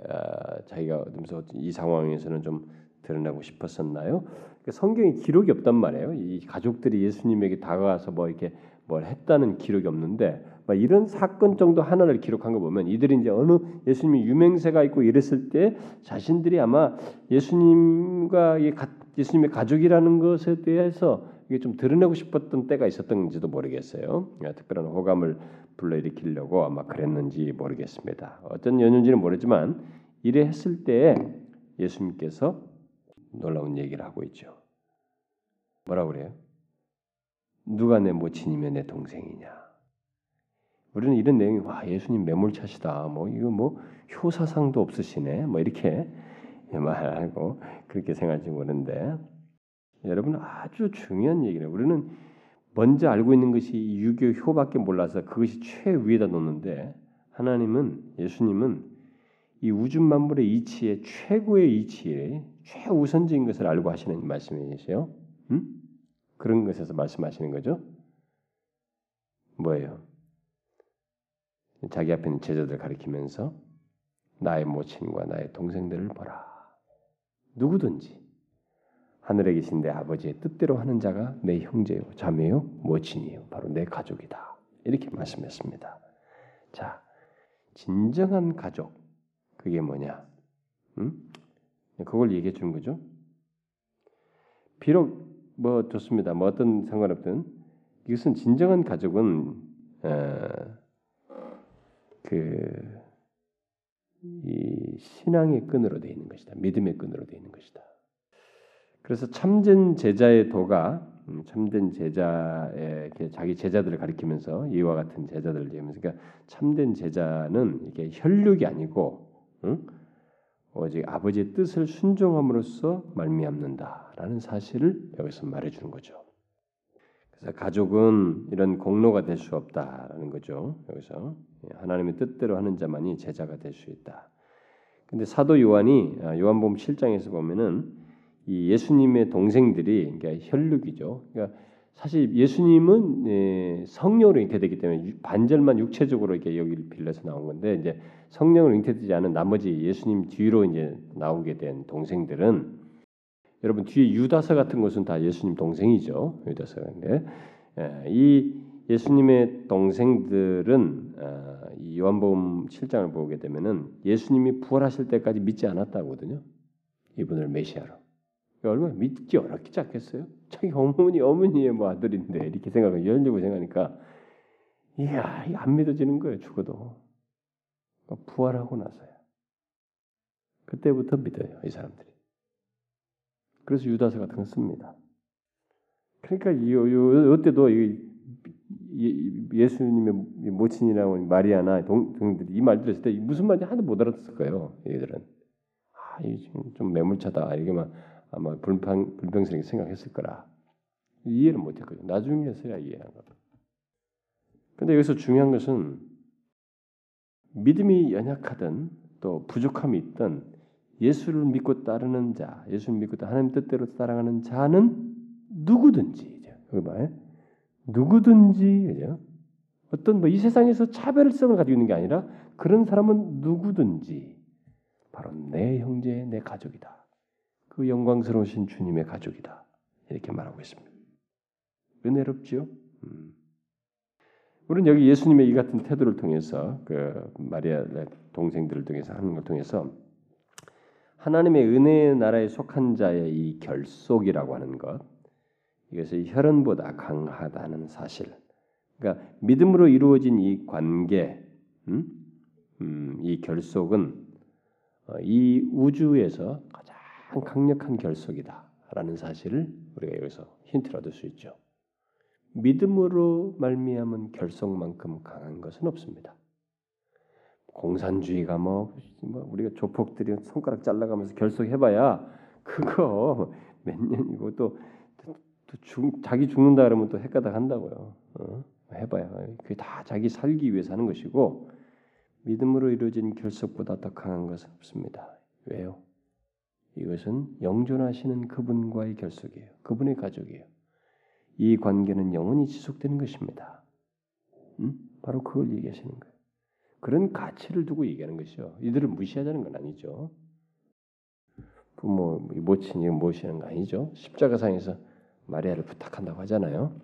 자기가 이 상황에서는 좀 드러내고 싶었었나요? 성경에 기록이 없단 말이에요. 이 가족들이 예수님에게 다가와서 뭐 이렇게 뭘 했다는 기록이 없는데 막 이런 사건 정도 하나를 기록한 거 보면 이들이 이제 어느 예수님이 유명세가 있고 이랬을 때 자신들이 아마 예수님의 가족이라는 것에 대해서 이게 좀 드러내고 싶었던 때가 있었던지도 모르겠어요. 그러니까 특별한 호감을 불러일으키려고 아마 그랬는지 모르겠습니다. 어떤 연유인지는 모르지만 이래 했을 때 예수님께서 놀라운 얘기를 하고 있죠. 뭐라고 그래요? 누가 내 모친이며 내 동생이냐? 우리는 이런 내용이 와 예수님 매몰차시다. 뭐 이거 뭐 효사상도 없으시네. 뭐 이렇게 말하고 그렇게 생각할지 모르는데 여러분 아주 중요한 얘기를 우리는 먼저 알고 있는 것이 유교 효밖에 몰라서 그것이 최위에다 놓는데 하나님은 예수님은 이 우주 만물의 이치에 최고의 이치에 최우선적인 것을 알고 하시는 말씀이세요. 응? 그런 것에서 말씀하시는 거죠. 뭐예요? 자기 앞에 있는 제자들 가리키면서 나의 모친과 나의 동생들을 보라. 누구든지 하늘에 계신 내 아버지의 뜻대로 하는 자가 내 형제요, 자매요, 모친이요. 바로 내 가족이다. 이렇게 말씀했습니다. 자, 진정한 가족. 그게 뭐냐? 응? 그걸 얘기해 주는 거죠. 비록 뭐 좋습니다. 뭐 어떤 상관없든 이것은 진정한 가족은 이 신앙의 끈으로 되어 있는 것이다. 믿음의 끈으로 되어 있는 것이다. 그래서 참된 제자의 도가 참된 제자의 자기 제자들을 가리키면서 이와 같은 제자들을 얘기하면서 그러니까 참된 제자는 이게 혈육이 아니고 응? 오직 아버지의 뜻을 순종함으로써 말미암는다라는 사실을 여기서 말해주는 거죠. 그래서 가족은 이런 공로가 될 수 없다라는 거죠. 여기서 하나님의 뜻대로 하는 자만이 제자가 될 수 있다. 근데 사도 요한이 요한복음 7장에서 보면은 이 예수님의 동생들이 그러니까 혈육이죠. 그러니까 사실 예수님은 성령으로 잉태되기 때문에 반절만 육체적으로 이렇게 여기를 빌려서 나온 건데 이제 성령으로 잉태되지 않은 나머지 예수님 뒤로 이제 나오게 된 동생들은 여러분 뒤에 유다서 같은 것은 다 예수님 동생이죠. 유다서인데 이 예수님의 동생들은 이 요한복음 7장을 보게 되면은 예수님이 부활하실 때까지 믿지 않았다거든요. 이분을 메시아로. 얼마나 믿기 어렵지 않겠어요? 자기 어머니의 뭐 아들인데 이렇게 생각을 열리고 생각하니까 이야 안 믿어지는 거예요. 죽어도 부활하고 나서요. 그때부터 믿어요 이 사람들이. 그래서 유다서 같은 건 씁니다. 그러니까 이때도 예수님의 모친이라고 마리아나 동생들이 이 말 들었을 때 무슨 말인지 하나도 못 알아듣을 거예요. 얘들은 아 이거 좀 매몰차다 이렇게만. 아마 불평스럽게 생각했을 거라. 이해를 못했거든요. 나중에서야 이해한 겁니다. 그런데 여기서 중요한 것은 믿음이 연약하든 또 부족함이 있든 예수를 믿고 따르는 자, 예수를 믿고 하나님 뜻대로 따라가는 자는 누구든지, 누구든지, 그죠? 어떤 뭐 이 세상에서 차별성을 가지고 있는 게 아니라 그런 사람은 누구든지 바로 내 형제, 내 가족이다. 그 영광스러우신 주님의 가족이다. 이렇게 말하고 있습니다. 은혜롭지요? 우리는 여기 예수님의 이 같은 태도를 통해서 그 마리아의 동생들을 통해서 하는 걸 통해서 하나님의 은혜의 나라에 속한 자의 이 결속이라고 하는 것, 이것이 혈연보다 강하다는 사실, 그러니까 믿음으로 이루어진 이 관계, 이 결속은 이 우주에서 가장 강력한 결속이다라는 사실을 우리가 여기서 힌트를 얻을 수 있죠. 믿음으로 말미암은 결속만큼 강한 것은 없습니다. 공산주의가 우리가 조폭들이 손가락 잘라가면서 결속해봐야 그거 몇 년이고 자기 죽는다 그러면 또 헷가닥 한다고요. 해봐야 그게 다 자기 살기 위해서 하는 것이고 믿음으로 이루어진 결속보다 더 강한 것은 없습니다. 왜요? 이것은 영존하시는 그분과의 결속이에요. 그분의 가족이에요. 이 관계는 영원히 지속되는 것입니다. 바로 그걸 얘기하시는 거예요. 그런 가치를 두고 얘기하는 것이죠. 이들을 무시하자는 건 아니죠. 부모, 모친이 무시하는 거 아니죠. 십자가상에서 마리아를 부탁한다고 하잖아요.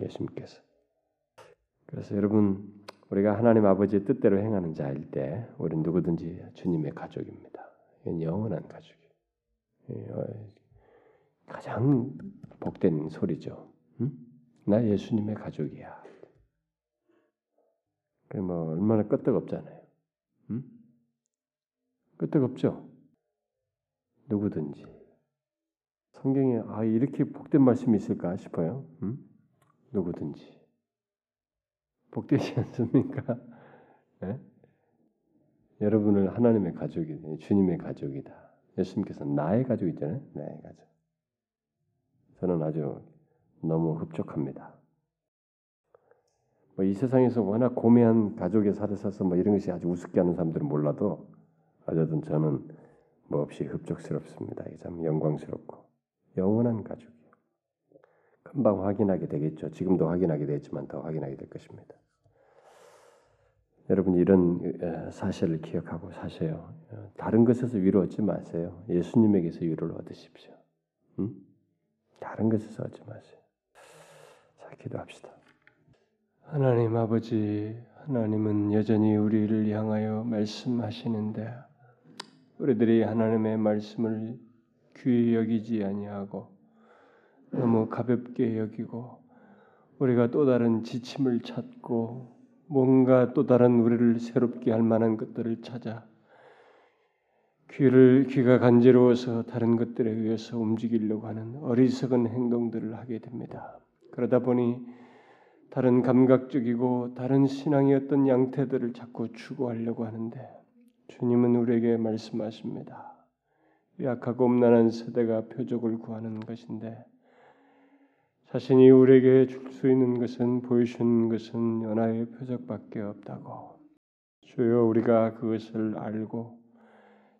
예수님께서. 그래서 여러분, 우리가 하나님 아버지의 뜻대로 행하는 자일 때 우리는 누구든지 주님의 가족입니다. 이건 영원한 가족이에요. 가장 복된 소리죠. 나 예수님의 가족이야. 얼마나 끄떡없잖아요. 끄떡없죠? 누구든지. 성경에 이렇게 복된 말씀이 있을까 싶어요. 누구든지. 복되지 않습니까? 네? 여러분을 하나님의 가족이다. 주님의 가족이다. 예수님께서 나의 가족이잖아요. 나의 가족. 저는 아주 너무 흡족합니다. 이 세상에서 워낙 고매한 가족에 살아서 이런 것이 아주 우습게 하는 사람들은 몰라도 어쨌든 저는 없이 흡족스럽습니다. 이게 참 영광스럽고 영원한 가족이에요. 금방 확인하게 되겠죠. 지금도 확인하게 되겠지만 더 확인하게 될 것입니다. 여러분 이런 사실을 기억하고 사세요. 다른 것에서 위로 얻지 마세요. 예수님에게서 위로를 얻으십시오. 다른 것에서 얻지 마세요. 자, 기도합시다. 하나님 아버지, 하나님은 여전히 우리를 향하여 말씀하시는데 우리들이 하나님의 말씀을 귀히 여기지 아니하고 너무 가볍게 여기고 우리가 또 다른 지침을 찾고 뭔가 또 다른 우리를 새롭게 할 만한 것들을 찾아 귀가 간지러워서 다른 것들에 의해서 움직이려고 하는 어리석은 행동들을 하게 됩니다. 그러다 보니 다른 감각적이고 다른 신앙의 어떤 양태들을 자꾸 추구하려고 하는데 주님은 우리에게 말씀하십니다. 약하고 음란한 세대가 표적을 구하는 것인데 자신이 우리에게 줄 수 있는 것은 보여주는 것은 연하의 표적밖에 없다고 주여 우리가 그것을 알고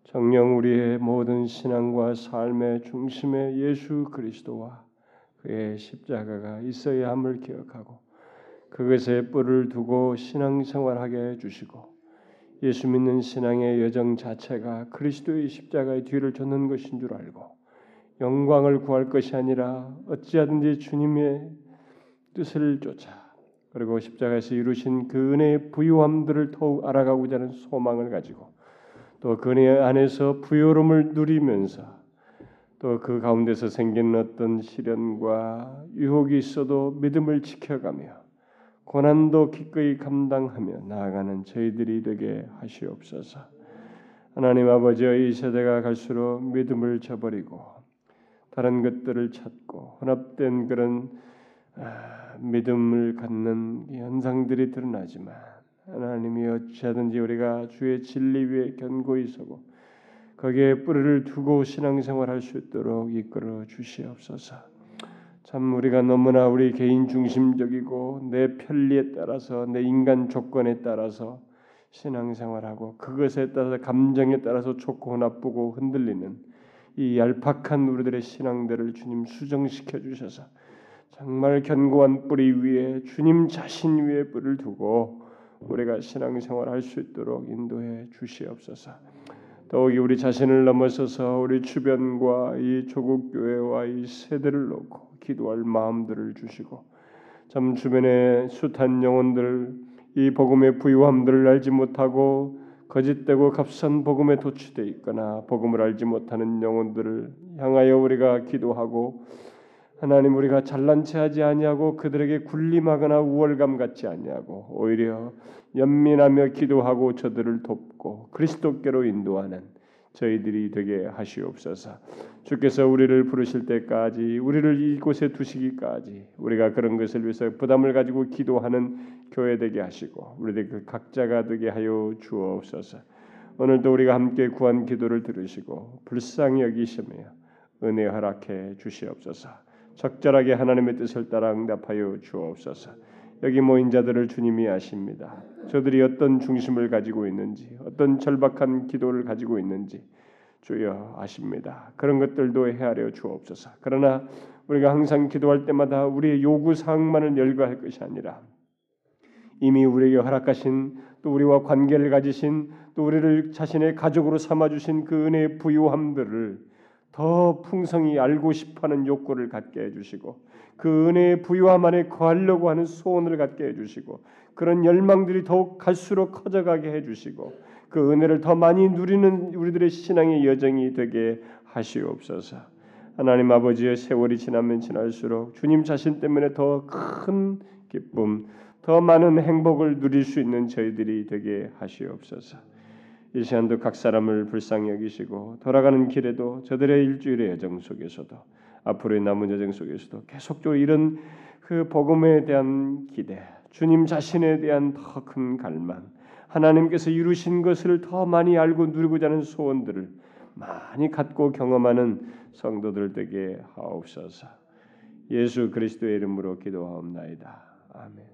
정녕 우리의 모든 신앙과 삶의 중심에 예수 그리스도와 그의 십자가가 있어야 함을 기억하고 그것에 뿔을 두고 신앙생활하게 해주시고 예수 믿는 신앙의 여정 자체가 그리스도의 십자가의 뒤를 쫓는 것인 줄 알고 영광을 구할 것이 아니라 어찌하든지 주님의 뜻을 쫓아 그리고 십자가에서 이루신 그 은혜의 부요함들을 더욱 알아가고자 하는 소망을 가지고 또 그 은혜 안에서 부요함을 누리면서 또 그 가운데서 생기는 어떤 시련과 유혹이 있어도 믿음을 지켜가며 고난도 기꺼이 감당하며 나아가는 저희들이 되게 하시옵소서. 하나님 아버지여 이 세대가 갈수록 믿음을 저버리고 다른 것들을 찾고 혼합된 그런 믿음을 갖는 현상들이 드러나지만 하나님이 어찌하든지 우리가 주의 진리 위에 견고히 서고 거기에 뿌리를 두고 신앙생활할 수 있도록 이끌어 주시옵소서. 참 우리가 너무나 우리 개인 중심적이고 내 편리에 따라서 내 인간 조건에 따라서 신앙생활하고 그것에 따라서 감정에 따라서 좋고 나쁘고 흔들리는 이 얄팍한 우리들의 신앙들을 주님 수정시켜 주셔서 정말 견고한 뿌리 위에 주님 자신 위에 뿌리를 두고 우리가 신앙생활할 수 있도록 인도해 주시옵소서. 더욱이 우리 자신을 넘어서서 우리 주변과 이 조국 교회와 이 세대를 놓고 기도할 마음들을 주시고 참 주변의 숱한 영혼들 이 복음의 부유함들을 알지 못하고 거짓되고 값싼 복음에 도취되어 있거나 복음을 알지 못하는 영혼들을 향하여 우리가 기도하고 하나님 우리가 잘난 체하지 아니하고 그들에게 군림하거나 우월감 갖지 아니하고 오히려 연민하며 기도하고 저들을 돕고 그리스도께로 인도하는 저희들이 되게 하시옵소서. 주께서 우리를 부르실 때까지 우리를 이곳에 두시기까지 우리가 그런 것을 위해서 부담을 가지고 기도하는 교회 되게 하시고 우리들 각자가 되게 하여 주옵소서. 오늘도 우리가 함께 구한 기도를 들으시고 불쌍히 여기시며 은혜 허락해 주시옵소서. 적절하게 하나님의 뜻을 따라 응답하여 주옵소서. 여기 모인 자들을 주님이 아십니다. 저들이 어떤 중심을 가지고 있는지 어떤 절박한 기도를 가지고 있는지 주여 아십니다. 그런 것들도 헤아려 주옵소서. 그러나 우리가 항상 기도할 때마다 우리의 요구사항만을 열거할 것이 아니라 이미 우리에게 허락하신 또 우리와 관계를 가지신 또 우리를 자신의 가족으로 삼아주신 그 은혜의 부요함들을 더 풍성히 알고 싶어하는 욕구를 갖게 해주시고 그 은혜의 부유함 안에 거하려고 하는 소원을 갖게 해주시고 그런 열망들이 더욱 갈수록 커져가게 해주시고 그 은혜를 더 많이 누리는 우리들의 신앙의 여정이 되게 하시옵소서. 하나님 아버지의 세월이 지나면 지날수록 주님 자신 때문에 더 큰 기쁨, 더 많은 행복을 누릴 수 있는 저희들이 되게 하시옵소서. 이 시간도 각 사람을 불쌍히 여기시고 돌아가는 길에도 저들의 일주일의 여정 속에서도 앞으로의 남은 여정 속에서도 계속적으로 이런 그 복음에 대한 기대, 주님 자신에 대한 더 큰 갈망, 하나님께서 이루신 것을 더 많이 알고 누리고자 하는 소원들을 많이 갖고 경험하는 성도들 되게 하옵소서. 예수 그리스도의 이름으로 기도하옵나이다. 아멘.